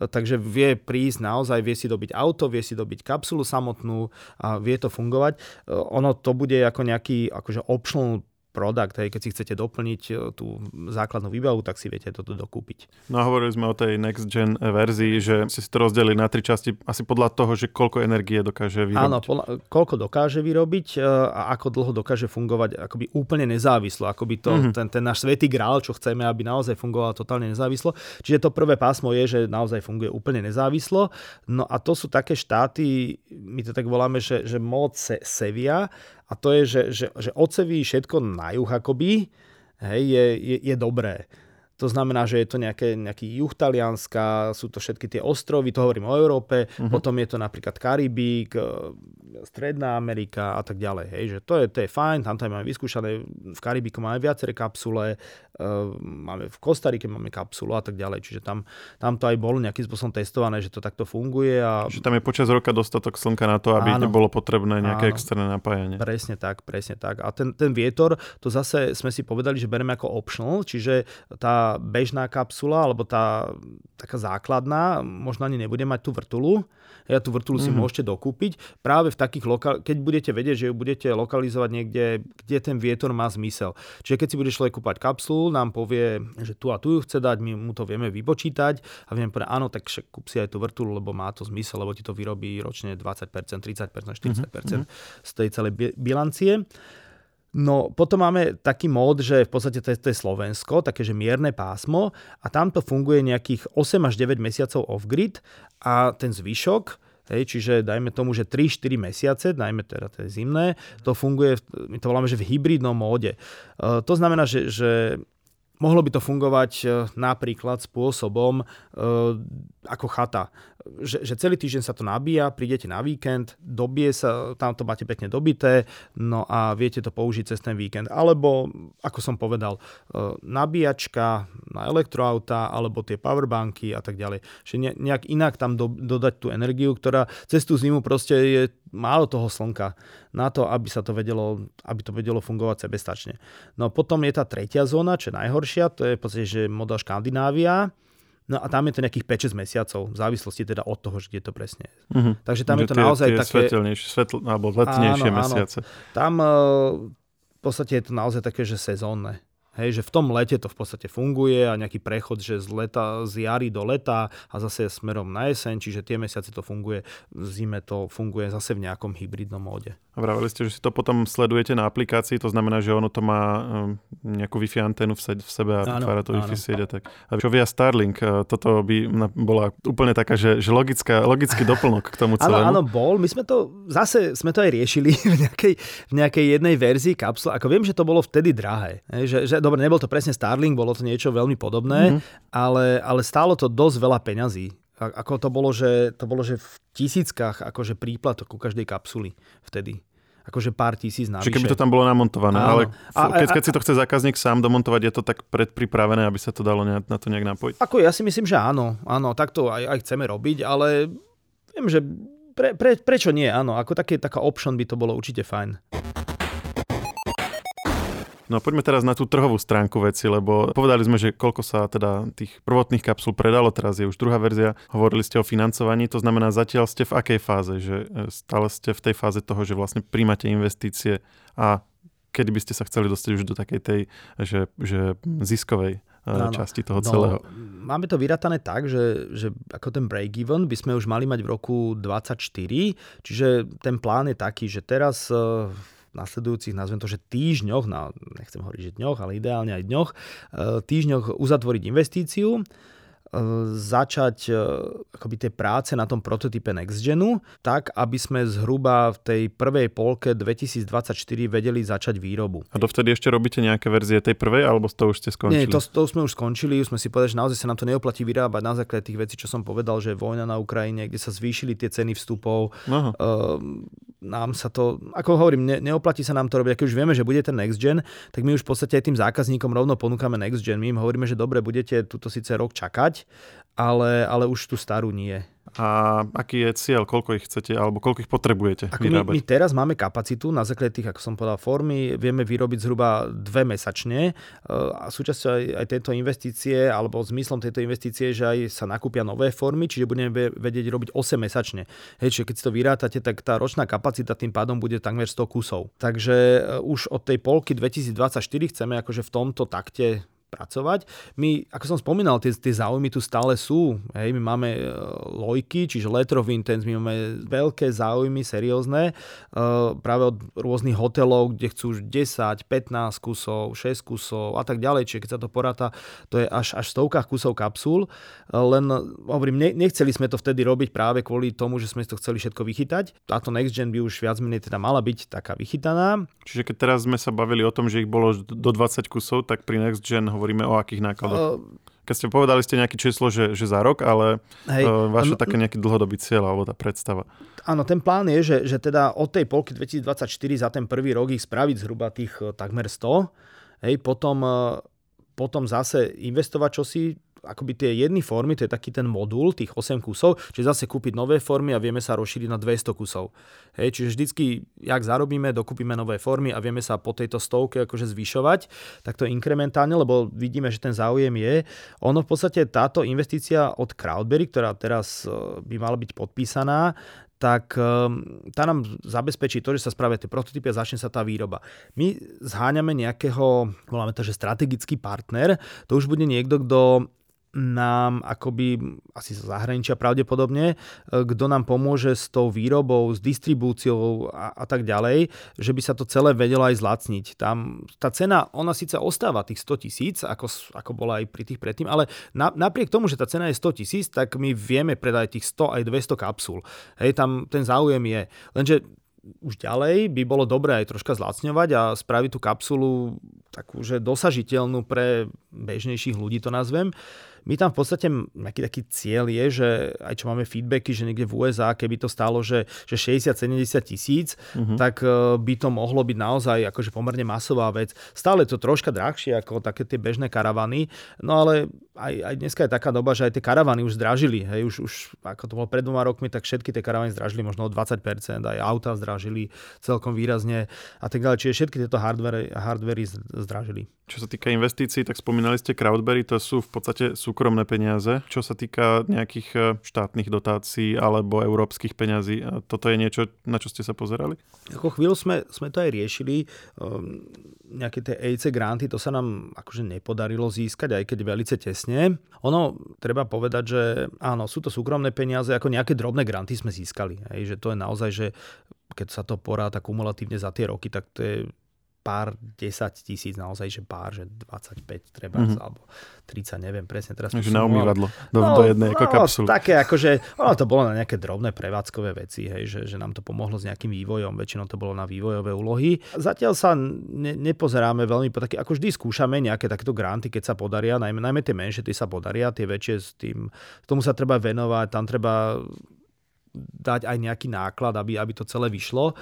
takže vie prísť naozaj, vie si dobiť auto, vie si dobiť kapsulu samotnú a vie to fungovať. Ono to bude ako nejaký akože optional product, hej, keď si chcete doplniť tú základnú výbavu, tak si viete toto dokúpiť. No a hovorili sme o tej next-gen verzii, že si to rozdelili na tri časti asi podľa toho, že koľko energie dokáže vyrobiť. Áno, koľko dokáže vyrobiť a ako dlho dokáže fungovať akoby úplne nezávislo. Akoby to, ten náš svätý grál, čo chceme, aby naozaj fungovalo totálne nezávislo. Čiže to prvé pásmo je, že naozaj funguje úplne nezávislo. No a to sú také štáty, my to tak voláme, že mod Sevia. A to je, že odseví všetko na juh akoby, hej, je dobré. To znamená, že je to nejaký juh Talianska, sú to všetky tie ostrovy, to hovorím o Európe, potom je to napríklad Karibík, Stredná Amerika a tak ďalej. Hej, že to je fajn, tam máme vyskúšané, v Karibíku máme viaceré kapsule, máme v Kostarike máme kapsulu a tak ďalej. Čiže tam to aj bolo nejakým spôsobom testované, že to takto funguje. Čiže tam je počas roka dostatok slnka na to, aby nebolo potrebné nejaké externé napájanie. Presne tak. A ten vietor, to zase sme si povedali, že bereme ako optional, čiže tá bežná kapsula, alebo tá taká základná, možno ani nebude mať tú vrtulu. Ja tú vrtulu si môžete dokúpiť. Práve v takých keď budete vedieť, že ju budete lokalizovať niekde, kde ten vietor má zmysel. Čiže keď si bude človek kúpať kapsulu, nám povie, že tu a tu ju chce dať, my mu to vieme vypočítať a vieme povedať, áno, tak však kúp si aj tú vrtulu, lebo má to zmysel, lebo ti to vyrobí ročne 20%, 30%, 40% z tej celej bilancie. No, potom máme taký mód, že v podstate to je Slovensko, takéže mierne pásmo a tam to funguje nejakých 8 až 9 mesiacov off-grid a ten zvyšok, čiže dajme tomu, že 3-4 mesiace, najmä teda to je zimné, to funguje, my to voláme, že v hybridnom móde. To znamená, že mohlo by to fungovať napríklad spôsobom ako chata. Že celý týždeň sa to nabíja, prídete na víkend, dobije sa, tam to máte pekne dobité, no a viete to použiť cez ten víkend. Alebo, ako som povedal, nabíjačka na elektroauta, alebo tie powerbanky a tak ďalej. Že nejak inak tam dodať tú energiu, ktorá cez tú zimu proste je málo toho slnka na to, aby to vedelo fungovať sebestačne. No potom je tá tretia zóna, čo je najhoršie, to je v podstate, že moda Škandinávia. No a tam je to nejakých 5-6 mesiacov, v závislosti teda od toho, že kde to presne je. Takže tam je to naozaj také alebo letnejšie mesiace. Tam v podstate je to naozaj také, že sezónne. Hej, že v tom lete to v podstate funguje a nejaký prechod, že z jary do leta a zase smerom na jeseň, čiže tie mesiace to funguje, v zime to funguje zase v nejakom hybridnom móde. A vraveli ste, že si to potom sledujete na aplikácii, to znamená, že ono to má nejakú Wi-Fi anténu v sebe a vytvára to Wi-Fi sieť a tak. A čo via Starlink, toto by bola úplne taká, že logický doplnok k tomu celému. Áno, bol. My sme to aj riešili v nejakej jednej verzii kapsule. Ako viem, že to bolo vtedy drahé. Dobre, nebol to presne Starlink, bolo to niečo veľmi podobné, ale stálo to dosť veľa peňazí. Ako to bolo, že v tisíckach akože príplatok ku každej kapsuli vtedy. Akože pár tisíc navyše. Čiže keby to tam bolo namontované, ale keď si to chce zákazník sám domontovať, je to tak predpripravené, aby sa to dalo na to nejak napojiť? Ako ja si myslím, že áno, tak to aj chceme robiť, ale viem, že prečo nie, áno, ako taká option by to bolo určite fajn. No a poďme teraz na tú trhovú stránku veci, lebo povedali sme, že koľko sa teda tých prvotných kapsul predalo, teraz je už druhá verzia. Hovorili ste o financovaní, to znamená zatiaľ ste v akej fáze, že stále ste v tej fáze toho, že vlastne príjmate investície a kedy by ste sa chceli dostať už do takej tej, že ziskovej časti toho celého. Máme to vyratané tak, že ako ten break-even by sme už mali mať v roku 2024, čiže ten plán je taký, že teraz nasledujúcich, nazvem to, že týždňoch, nechcem hovoriť, že dňoch, ale ideálne aj dňoch, týždňoch uzatvoriť investíciu, začať akoby tie práce na tom prototype NextGenu, tak, aby sme zhruba v tej prvej polke 2024 vedeli začať výrobu. A dovtedy ešte robíte nejaké verzie tej prvej, alebo to už ste skončili? Nie, to sme už skončili, už sme si povedali, že naozaj sa nám to neoplatí vyrábať na základe tých vecí, čo som povedal, že je vojna na Ukrajine, kde sa zvýšili tie ceny vstupov. Nám sa to, ako hovorím, neoplatí sa nám to robiť, keď už vieme, že bude ten NextGen, tak my už v podstate aj tým zákazníkom rovno ponúkame NextGen. My im hovoríme, že dobre, budete túto síce rok čakať, ale už tú starú nie. A aký je cieľ, koľko ich chcete alebo koľko ich potrebujete vyrábať? My teraz máme kapacitu na základe tých, ako som povedal, formy, vieme vyrobiť zhruba 2 mesačne a súčasťou aj tejto investície alebo zmyslom tejto investície, že aj sa nakúpia nové formy, čiže budeme vedieť robiť 8 mesačne. Hej, čiže keď si to vyrátate, tak tá ročná kapacita tým pádom bude takmer 100 kusov. Takže už od tej polky 2024 chceme akože v tomto takte pracovať. My, ako som spomínal, tie záujmy tu stále sú. Hej, my máme lojky, čiže Letter of Intent, my máme veľké záujmy, seriózne, práve od rôznych hotelov, kde chcú už 10, 15 kusov, 6 kusov a tak ďalej. Čiže keď sa to poráta, to je až v stovkách kusov kapsul. Len, hovorím, nechceli sme to vtedy robiť práve kvôli tomu, že sme to chceli všetko vychytať. Táto NextGen by už viac menej teda mala byť taká vychytaná. Čiže keď teraz sme sa bavili o tom, že ich bolo do 20 kusov, tak pri NextGen hovoríme o akých nákladoch? Keď ste povedali ste nejaké číslo, že za rok, ale vaše také nejaký dlhodobý cieľ alebo tá predstava. Áno, ten plán je, že teda od tej polky 2024 za ten prvý rok ich spraviť zhruba tých takmer 100. Hej, potom zase investovať čosi, akoby tie jedny formy, to je taký ten modul, tých 8 kusov, čiže zase kúpiť nové formy a vieme sa rozšíriť na 200 kusov. Hej, čiže vždycky, jak zarobíme, dokúpime nové formy a vieme sa po tejto stovke akože zvyšovať, takto inkrementálne, lebo vidíme, že ten záujem je. Ono v podstate táto investícia od CrowdBerry, ktorá teraz by mala byť podpísaná, tak tá nám zabezpečí to, že sa spravia tie prototypy a začne sa tá výroba. My zháňame nejakého, voláme to, že strategický partner, to už bude niekto, kto nám akoby, asi sa zahraničia pravdepodobne, kto nám pomôže s tou výrobou, s distribúciou a tak ďalej, že by sa to celé vedelo aj zlacniť. Tam tá cena, ona síce ostáva tých 100 000, ako bola aj pri tých predtým, ale napriek tomu, že tá cena je 100 000, tak my vieme predať tých 100 aj 200 kapsul. Hej, tam ten záujem je. Lenže už ďalej by bolo dobré aj troška zlacňovať a spraviť tú kapsulu takú, že dosažiteľnú pre bežnejších ľudí, to nazvem. My tam v podstate nejaký taký cieľ je, že aj čo máme feedbacky, že niekde v USA, keby to stálo, že 60-70 000, tak by to mohlo byť naozaj akože pomerne masová vec. Stále to troška drahšie ako také tie bežné karavany, no ale aj dneska je taká doba, že aj tie karavany už zdražili. Hej, už ako to bolo pred 2 rokmi, tak všetky tie karavany zdražili možno o 20%, aj auta zdražili celkom výrazne a tak ďalej. Čiže všetky tieto hardvery zdražili. Čo sa týka investícií, tak spomínali ste CrowdBerry, to sú v podstate súkromné peniaze. Čo sa týka nejakých štátnych dotácií alebo európskych peňazí, toto je niečo, na čo ste sa pozerali? Ako chvíľu sme to aj riešili. Nejaké tie EIC granty, to sa nám akože nepodarilo získať, aj keď veľce tesne. Ono, treba povedať, že áno, sú to súkromné peniaze, ako nejaké drobné granty sme získali. Hej, že to je naozaj, že keď sa to poráta kumulatívne za tie roky, tak to je pár 10 000, naozaj, že pár, že 25 treba, alebo 30, neviem presne. Teraz už na umývadlo, do jednej kapsule. Také akože, ono to bolo na nejaké drobné prevádzkové veci, hej, že nám to pomohlo s nejakým vývojom, väčšinou to bolo na vývojové úlohy. Zatiaľ sa nepozeráme veľmi po také, ako vždy skúšame nejaké takéto granty, keď sa podaria, najmä tie menšie, tie sa podaria, tie väčšie s tým, tomu sa treba venovať, tam treba dať aj nejaký náklad, aby to celé vyšlo.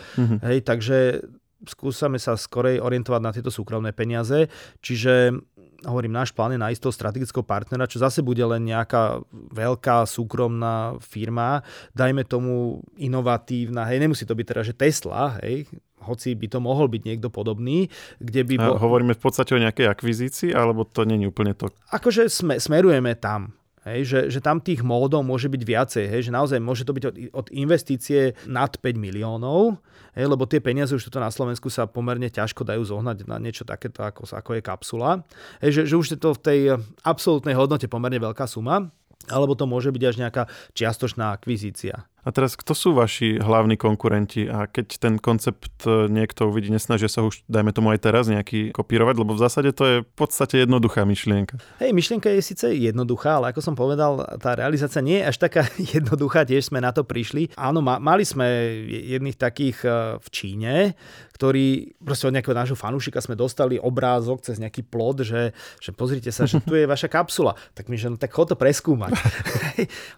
Hej, takže skúsame sa skorej orientovať na tieto súkromné peniaze, čiže hovorím, náš plán je nájsť toho strategického partnera, čo zase bude len nejaká veľká súkromná firma, dajme tomu inovatívna, hej, nemusí to byť teda, že Tesla, hej, hoci by to mohol byť niekto podobný, kde by... Hovoríme v podstate o nejakej akvizícii, alebo to nie je úplne to? Akože smerujeme tam. Hej, že tam tých módov môže byť viacej, hej, že naozaj môže to byť od investície nad 5 miliónov, hej, lebo tie peniaze už na Slovensku sa pomerne ťažko dajú zohnať na niečo takéto, ako je kapsula. Hej, že už je to v tej absolútnej hodnote pomerne veľká suma, alebo to môže byť až nejaká čiastočná akvizícia. A teraz, kto sú vaši hlavní konkurenti? A keď ten koncept niekto uvidí, nesnažia sa už, dajme tomu aj teraz, nejaký kopírovať, lebo v zásade to je v podstate jednoduchá myšlienka. Hej, myšlienka je síce jednoduchá, ale ako som povedal, tá realizácia nie je až taká jednoduchá, tiež sme na to prišli. Áno, mali sme jedných takých v Číne, ktorý proste od nejakého nášho fanúšika sme dostali obrázok cez nejaký plot, že pozrite sa, že tu je vaša kapsula. Tak my, že no tak chod to preskúmať.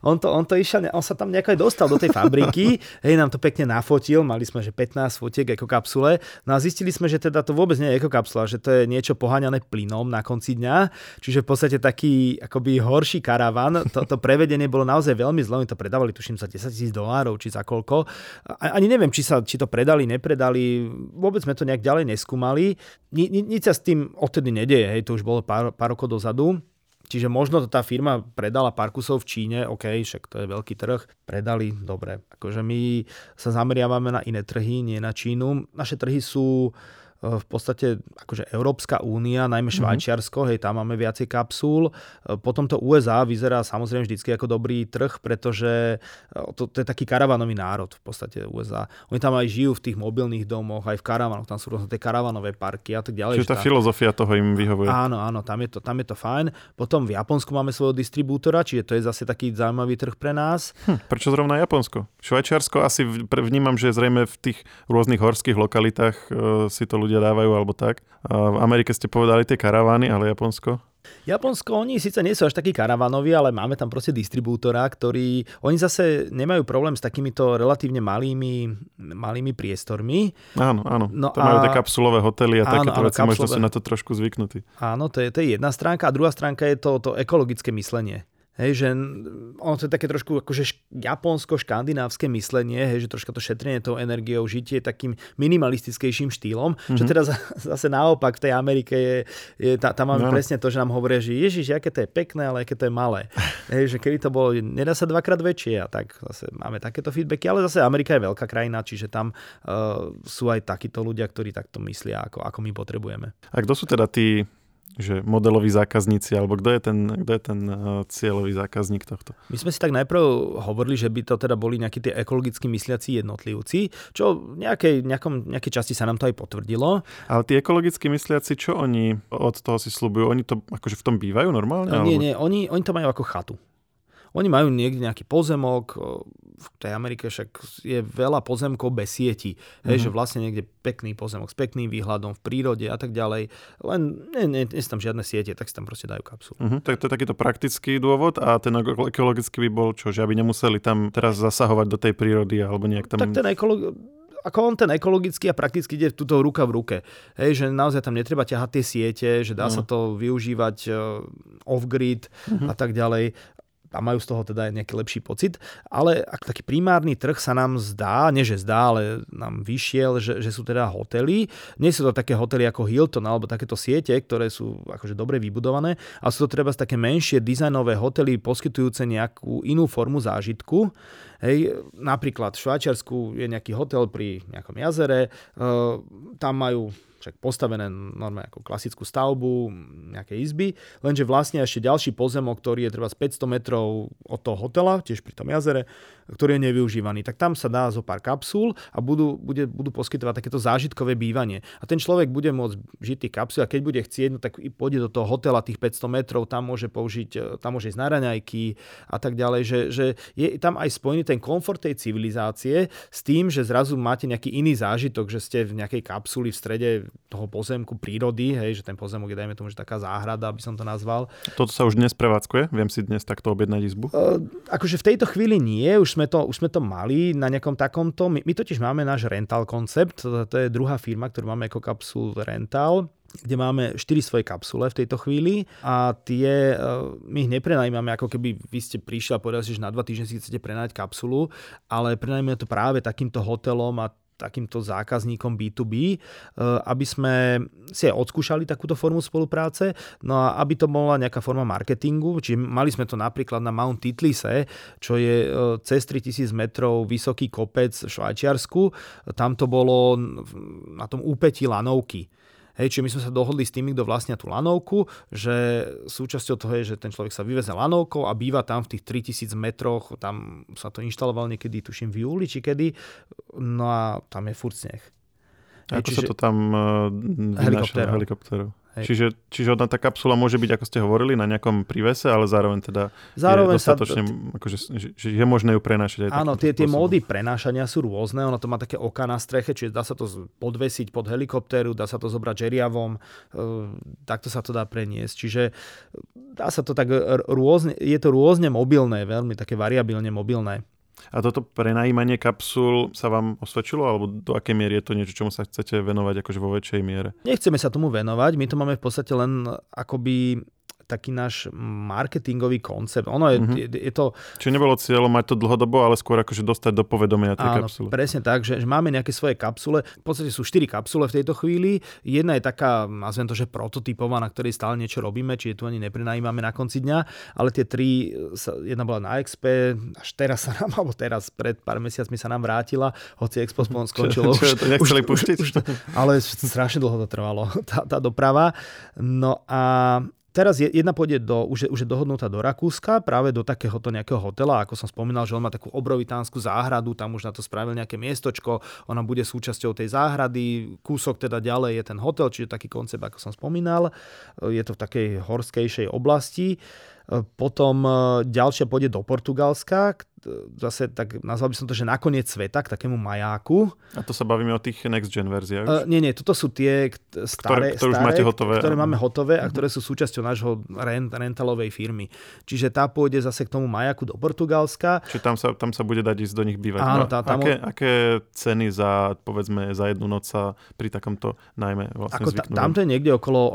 on to išiel, on sa tam nejako aj dostal do tej fabriky, hej, nám to pekne nafotil, mali sme, že 15 fotiek ekokapsule, no a zistili sme, že teda to vôbec nie je ekokapsula, že to je niečo poháňané plynom na konci dňa, čiže v podstate taký akoby horší karavan, to prevedenie bolo naozaj veľmi zle, oni to predávali tuším za $10,000 či za koľko. Ani neviem, či to predali, nepredali. Vôbec sme to nejak ďalej neskúmali. Nič sa s tým odtedy nedeje. Hej, to už bolo pár rokov dozadu. Čiže možno to tá firma predala pár kusov v Číne, OK, však to je veľký trh, predali, dobre. Akože my sa zameriavame na iné trhy, nie na Čínu. Naše trhy sú v podstate akože Európska únia, najmä Švajčiarsko, hej, tam máme viacej kapsúl. Potom to USA vyzerá samozrejme vždycky ako dobrý trh, pretože to je taký karavanový národ v podstate USA. Oni tam aj žijú v tých mobilných domoch, aj v karavanoch, tam sú rôzne tie karavanové parky a tak ďalej. Čiže tá filozofia toho im vyhovuje. Áno, tam je to fajn. Potom v Japonsku máme svojho distribútora, čiže to je zase taký zaujímavý trh pre nás. Prečo zrovna Japonsko? Švajčiarsko asi vnímam, že zrejme v tých rôznych horských lokalitách si to ľudia dávajú, alebo tak. V Amerike ste povedali tie karavány, ale Japonsko? Japonsko, oni síce nie sú až takí karavanoví, ale máme tam proste distribútora, ktorý, oni zase nemajú problém s takýmito relatívne malými priestormi. Áno. No to majú tie kapsulové hotely a takéto veci, možno sú na to trošku zvyknutí. Áno, to je jedna stránka a druhá stránka je to ekologické myslenie. Hej, že ono to je také trošku akože japonsko-škandinávské myslenie, hej, že troška to šetrenie tou energiou, žitie takým minimalistickejším štýlom, čo teda zase naopak v tej Amerike je tam máme presne to, že nám hovoria, že ježiš, aké to je pekné, ale aké to je malé. Hej, že kedy to bolo, nedá sa dvakrát väčšie a tak zase máme takéto feedbacky, ale zase Amerika je veľká krajina, čiže tam sú aj takíto ľudia, ktorí takto myslia, ako my potrebujeme. A kto sú teda tí že modeloví zákazníci, alebo kto je ten cieľový zákazník tohto? My sme si tak najprv hovorili, že by to teda boli nejakí tie ekologicky mysliaci jednotlivci, čo v nejakej časti sa nám to aj potvrdilo. Ale tí ekologicky mysliaci, čo oni od toho si sľubujú? Oni to akože v tom bývajú normálne? Nie, oni to majú ako chatu. Oni majú niekde nejaký pozemok, v tej Amerike však je veľa pozemkov bez sieti. Hej, že vlastne niekde pekný pozemok s pekným výhľadom v prírode a tak ďalej. Len nie sú tam žiadne siete, tak si tam proste dajú kapsulu. Tak to je takýto praktický dôvod a ten ekologický by bol čo? Že aby nemuseli tam teraz zasahovať do tej prírody alebo nejak tam... Tak ten ten ekologický a prakticky ide túto ruka v ruke. Hej, že naozaj tam netreba ťahať tie siete, že dá sa to využívať off-grid a tak ďalej. A majú z toho teda aj nejaký lepší pocit. Ale taký primárny trh sa nám zdá, nie že zdá, ale nám vyšiel, že sú teda hotely. Nie sú to také hotely ako Hilton alebo takéto siete, ktoré sú akože dobre vybudované, ale sú to treba také menšie dizajnové hotely poskytujúce nejakú inú formu zážitku. Hej, napríklad v Švajčiarsku je nejaký hotel pri nejakom jazere, tam majú však postavené normálne ako klasickú stavbu, nejaké izby, lenže vlastne ešte ďalší pozemok, ktorý je treba z 500 metrov od toho hotela, tiež pri tom jazere, ktorý je nevyužívaný. Tak tam sa dá zo pár kapsúl a budú poskytovať takéto zážitkové bývanie. A ten človek bude môcť žiť tých kapsúl a keď bude chcieť, no tak pôjde do toho hotela tých 500 metrov, tam môže ísť na raňajky a tak ďalej, že je tam aj spojený ten komfort tej civilizácie s tým, že zrazu máte nejaký iný zážitok, že ste v nejakej kapsuli v strede toho pozemku prírody, hej, že ten pozemok je, dajme tomu, že taká záhrada, by som to nazval. Toto sa už dnes prevádzkuje? Viem si dnes takto objednať izbu? Akože v tejto chvíli nie, už sme to mali na nejakom takomto. My totiž máme náš rental koncept, to je druhá firma, ktorú máme ako kapsul rental, kde máme 4 svoje kapsule v tejto chvíli a tie, my ich neprenajímame, ako keby vy ste prišli a povedali, že na 2 týždne si chcete prenajať kapsulu, ale prenajímame to práve takýmto hotelom a takýmto zákazníkom B2B, aby sme si aj odskúšali takúto formu spolupráce, no a aby to bola nejaká forma marketingu, čiže mali sme to napríklad na Mount Titlise, čo je cez 3000 metrov vysoký kopec v Švajčiarsku, tam to bolo na tom úpetí lanovky. Hej, čiže my sme sa dohodli s tými, kto vlastnia tú lanovku, že súčasťou toho je, že ten človek sa vyvezie lanovkou a býva tam v tých 3000 metroch, tam sa to inštalovalo niekedy, tuším v júli či kedy, no a tam je furt sneh. Ako sa to tam vynáša helikoptérov? Čiže tá kapsula môže byť, ako ste hovorili, na nejakom prívese, ale zároveň teda zároveň je dostatočne, akože, že je možné ju prenášať aj. Áno, tie módy prenášania sú rôzne. Ono to má také oka na streche, čiže dá sa to podvesiť pod helikoptéru, dá sa to zobrať žeriavom, takto sa to dá preniesť. Čiže dá sa to tak rôzne, je to rôzne mobilné, veľmi také variabilne mobilné. A toto prenajímanie kapsul sa vám osvedčilo, alebo do akej miery je to niečo, čomu sa chcete venovať akože vo väčšej miere? Nechceme sa tomu venovať, my to máme v podstate len akoby taký náš marketingový koncept. Ono je, je to... Čiže nebolo cieľom mať to dlhodobo, ale skôr akože dostať do povedomia tie kapsule. Áno, presne tak, že máme nejaké svoje kapsule. V podstate sú 4 kapsule v tejto chvíli. Jedna je taká, nazvem to, že prototypová, na ktorej stále niečo robíme, čiže tu ani neprenajímame na konci dňa, ale tie 3, jedna bola na Expe, až teraz sa nám, alebo teraz pred pár mesiacmi sa nám vrátila, hoci Expo skončilo. Čo to nechceli pustiť? Ale strašne dlho to trvalo, tá doprava. No a teraz jedna pôjde už je dohodnutá do Rakúska, práve do takéhoto nejakého hotela. Ako som spomínal, že on má takú obrovitánsku záhradu, tam už na to spravil nejaké miestočko, ona bude súčasťou tej záhrady, kúsok teda ďalej je ten hotel, čiže taký koncept, ako som spomínal. Je to v takej horskejšej oblasti. Potom ďalšia pôjde do Portugalska, zase tak nazval by som to, že nakoniec sveta, k takému majáku. A to sa bavíme o tých NextGen verziách? Nie, toto sú tie staré, ktoré už máte hotové, ktoré máme hotové a ktoré sú súčasťou nášho rentalovej firmy. Čiže tá pôjde zase k tomu majáku do Portugalska. Čiže tam sa bude dať ísť do nich bývať. Áno, aké ceny za, povedzme, za jednu noc sa pri takomto najmä vlastne zvyknú? Tam to je niekde okolo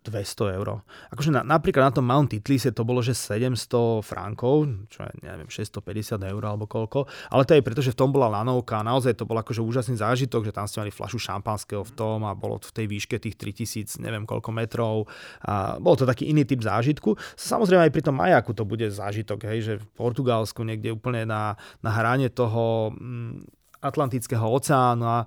200 eur. Akože napríklad na tom Mount Titlise to bolo, že 700 frankov, čo je, neviem, 650 eur alebo koľko, ale to je preto, že v tom bola lanovka a naozaj to bol akože úžasný zážitok, že tam ste mali fľašu šampanského v tom a bolo to v tej výške tých 3000 neviem koľko metrov a bol to taký iný typ zážitku. Samozrejme aj pri tom majáku to bude zážitok, hej, že v Portugalsku niekde úplne na hrane toho... Atlantického oceánu a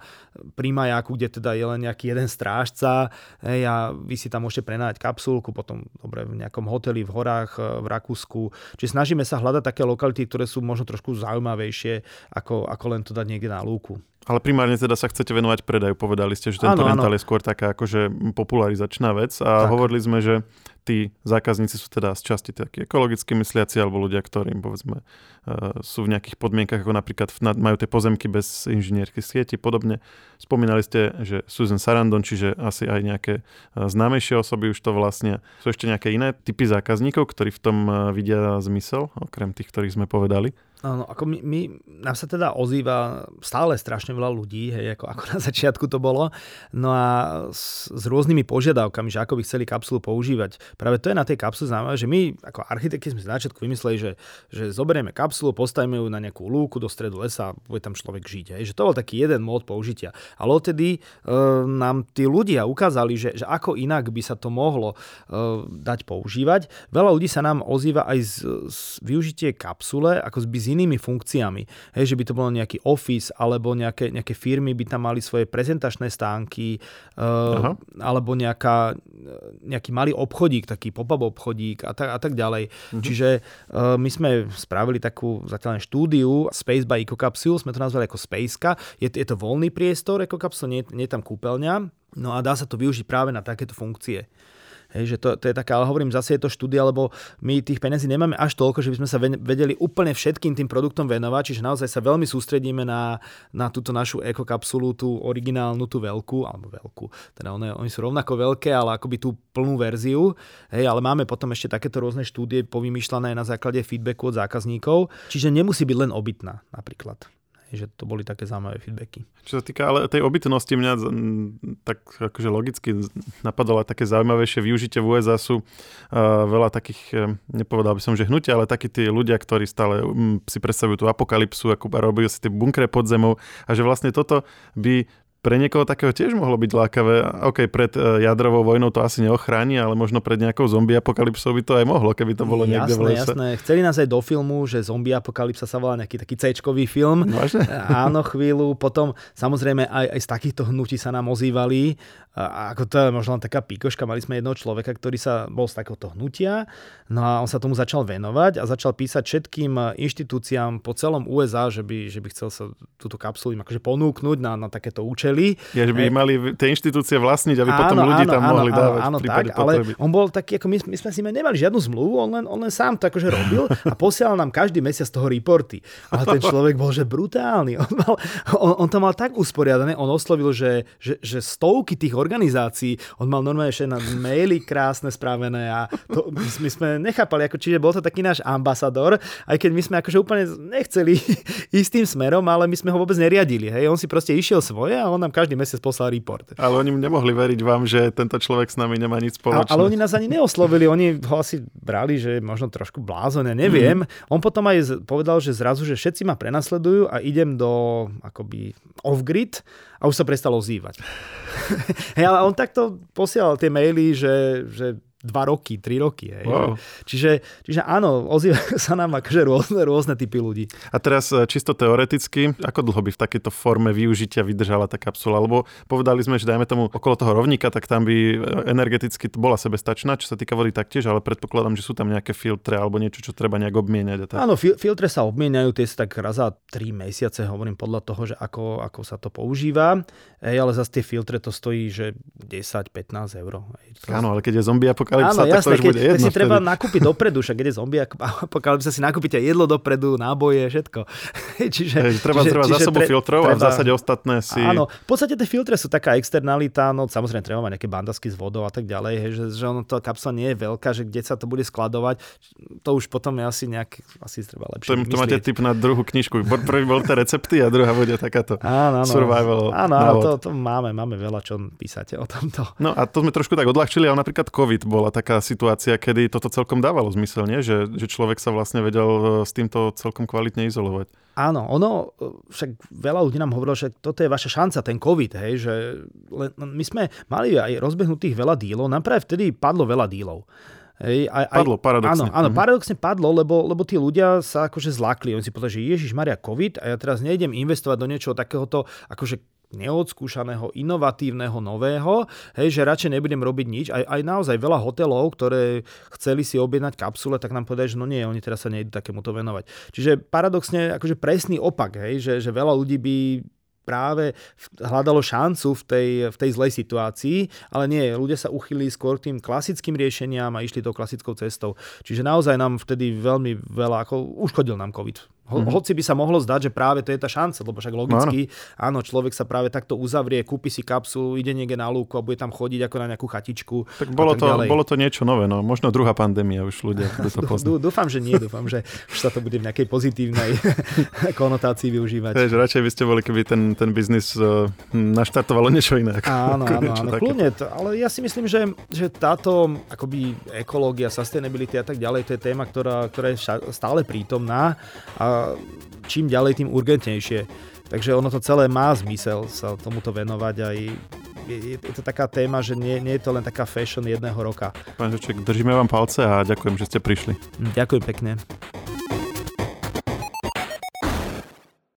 pri majáku, kde teda je len nejaký jeden strážca, hej, a vy si tam môžete prenajať kapsulku, potom dobre v nejakom hoteli v horách v Rakúsku. Čiže snažíme sa hľadať také lokality, ktoré sú možno trošku zaujímavejšie, ako len to dať niekde na lúku. Ale primárne teda sa chcete venovať predaju. Povedali ste, že tento rental je skôr taká akože popularizačná vec a tak. Hovorili sme, že tí zákazníci sú teda z časti takí ekologicky mysliaci alebo ľudia, ktorým povedzme sú v nejakých podmienkach, ako napríklad majú tie pozemky bez inžinierky sieti podobne. Spomínali ste, že Susan Sarandon, čiže asi aj nejaké známejšie osoby už to vlastne. Sú ešte nejaké iné typy zákazníkov, ktorí v tom vidia zmysel, okrem tých, ktorých sme povedali? Áno, ako nám sa teda ozýva stále strašne veľa ľudí, hej, ako na začiatku to bolo, no a s rôznymi požiadavkami, že ako by chceli kapsulu používať. Práve to je na tej kapsule známe, že my ako architekti sme z začiatku vymysleli, že zoberieme kapsulu, postavíme ju na nejakú lúku do stredu lesa a bude tam človek žiť. Hej. Že to bol taký jeden mód použitia. Ale odtedy nám tí ľudia ukázali, že ako inak by sa to mohlo dať používať. Veľa ľudí sa nám ozýva aj z využitie kapsule ako z inými funkciami. Hej, že by to bolo nejaký office, alebo nejaké firmy by tam mali svoje prezentačné stánky, alebo nejaký malý obchodík, taký pop-up obchodík a tak ďalej. Uh-huh. Čiže my sme spravili takú zatiaľ štúdiu Space by Ecocapsule, sme to nazvali ako Spaceka. Je to voľný priestor Ecocapsule, nie je tam kúpeľňa. No a dá sa to využiť práve na takéto funkcie. Hej, že to je taká, ale hovorím, zase je to štúdia, lebo my tých peniazí nemáme až toľko, že by sme sa vedeli úplne všetkým tým produktom venovať, čiže naozaj sa veľmi sústredíme na túto našu ekokapsulu, tú originálnu, tú veľkú, teda oni sú rovnako veľké, ale akoby tú plnú verziu, hej, ale máme potom ešte takéto rôzne štúdie povymýšľané na základe feedbacku od zákazníkov, čiže nemusí byť len obytná napríklad. Že to boli také zaujímavé feedbacky. Čo sa týka ale tej obytnosti, mňa tak akože logicky napadlo také zaujímavejšie využitie v USA sú veľa takých, nepovedal by som, že hnutia, ale takí tí ľudia, ktorí stále si predstavujú tú apokalypsu, ako robili si tie bunkre pod zemou a že vlastne toto by pre niekoho takého tiež mohlo byť lákavé. OK, pred jadrovou vojnou to asi neochráni, ale možno pred nejakou zombie apokalypsou by to aj mohlo, keby to bolo niekde v lese. Jasné. Chceli nás aj do filmu, že zombie apokalypsa sa volá nejaký taký C-čkový film. Vážne? Áno, chvíľu. Potom samozrejme aj z takýchto hnutí sa nám ozývali. Ako to je možno len taká pikoška. Mali sme jednoho človeka, ktorý bol z takéhoto hnutia. No a on sa tomu začal venovať a začal písať všetkým inštitúciám po celom USA, že by chcel sa túto kapsulu im akože ponúknuť na takéto účely. vedeli. Jež by mali tie inštitúcie vlastniť, aby potom ľudí tam mohli dávať v prípade potreby. Ale on bol taký, ako my sme s ním nemali žiadnu zmluvu, on len sám to akože robil a posielal nám každý mesiac toho reporty. Ale ten človek bol že brutálny. On to mal tak usporiadané, on oslovil, že stovky tých organizácií, on mal normálne ešte na maily krásne spravené a to, my sme nechápali, ako, čiže bol to taký náš ambasador, aj keď my sme akože úplne nechceli istým smerom, ale my sme ho vôbec neriadili. Hej. On si proste išiel svoje a on nám každý mesiac poslal report. Ale oni nemohli veriť vám, že tento človek s nami nemá nič spoločné. Ale oni nás ani neoslovili, oni ho asi brali, že možno trošku blázon, ja neviem. On potom aj povedal, že zrazu, že všetci ma prenasledujú a idem do akoby off-grid a už sa prestalo ozývať. Hej, ale on takto posielal tie maily, že 2 roky, 3 roky. Hej. Wow. Čiže áno, ozýva sa nám akože rôzne typy ľudí. A teraz čisto teoreticky, ako dlho by v takejto forme využitia vydržala tá kapsula? Lebo povedali sme, že dajme tomu okolo toho rovníka, tak tam by energeticky bola sebestačná, čo sa týka vody taktiež, ale predpokladám, že sú tam nejaké filtre alebo niečo, čo treba nejak obmieniať. A tak. Áno, filtre sa obmieniajú, tie sa tak raz za 3 mesiace, hovorím podľa toho, že ako sa to používa. Hej, ale zase tie filtre to stojí, že 10-15 €. Áno, ale keď je zombie apokalypsa, tak to už bude jedno. Tak si vtedy treba nakúpiť dopredu, však keď je zombie apokalypsa, si nakúpiť aj jedlo dopredu, náboje, všetko. Treba za sobou filtrov a v zásade ostatné si... Áno, v podstate tie filtre sú taká externalita, no samozrejme treba mať nejaké bandasky s vodou a tak ďalej, hej, že ono, tá kapsula nie je veľká, že kde sa to bude skladovať, to už potom je asi nejak, asi treba lepšie to myslieť. To máte tip na druhú knižku. Prvý bol tie recepty a druhá bude takáto survival. Áno, to máme veľa čo písať o tomto. No a to sme trošku tak odľahčili, ale napríklad COVID bola taká situácia, kedy toto celkom dávalo zmysel, nie? Že človek sa vlastne vedel s týmto celkom kvalitne izolovať. Áno, ono, však veľa ľudí nám hovorilo, že toto je vaša šanca, ten COVID, hej, že my sme mali aj rozbehnutých veľa dílov, nám práve vtedy padlo veľa dílov. Hej, padlo, paradoxne. Áno, paradoxne padlo, lebo tí ľudia sa akože zlákli, oni si povedali, že Ježišmaria COVID a ja teraz nejdem investovať do niečoho takéhoto, akože neodskúšaného, inovatívneho, nového, hej, že radšej nebudem robiť nič. Aj naozaj veľa hotelov, ktoré chceli si objednať kapsule, tak nám povedali, že no nie, oni teraz sa nejdu takémuto venovať. Čiže paradoxne, akože presný opak, hej, že veľa ľudí by práve hľadalo šancu v tej zlej situácii, ale nie, ľudia sa uchýlili skôr tým klasickým riešeniam a išli tou klasickou cestou. Čiže naozaj nám vtedy veľmi veľa, ako uškodil nám COVID. Hoci by sa mohlo zdať, že práve to je tá šanca, lebo však logicky, áno, človek sa práve takto uzavrie, kúpi si kapsulu, ide niekde na lúku a bude tam chodiť ako na nejakú chatičku. Tak bolo to niečo nové, no možno druhá pandémia už ľudia to poznajú. Dúfam, že nie, dúfam, že už sa to bude v nejakej pozitívnej konotácii využívať. Takže radšej by ste boli, keby ten biznis naštartovalo niečo iné. Áno, kľudne, ale ja si myslím, že táto akoby ekológia, sustainability a tak ďalej, to je téma, ktorá je stále prítomná a čím ďalej, tým urgentnejšie. Takže ono to celé má zmysel sa tomuto venovať aj je to taká téma, že nie je to len taká fashion jedného roka. Pán Žáček, držíme vám palce a ďakujem, že ste prišli. Ďakujem pekne.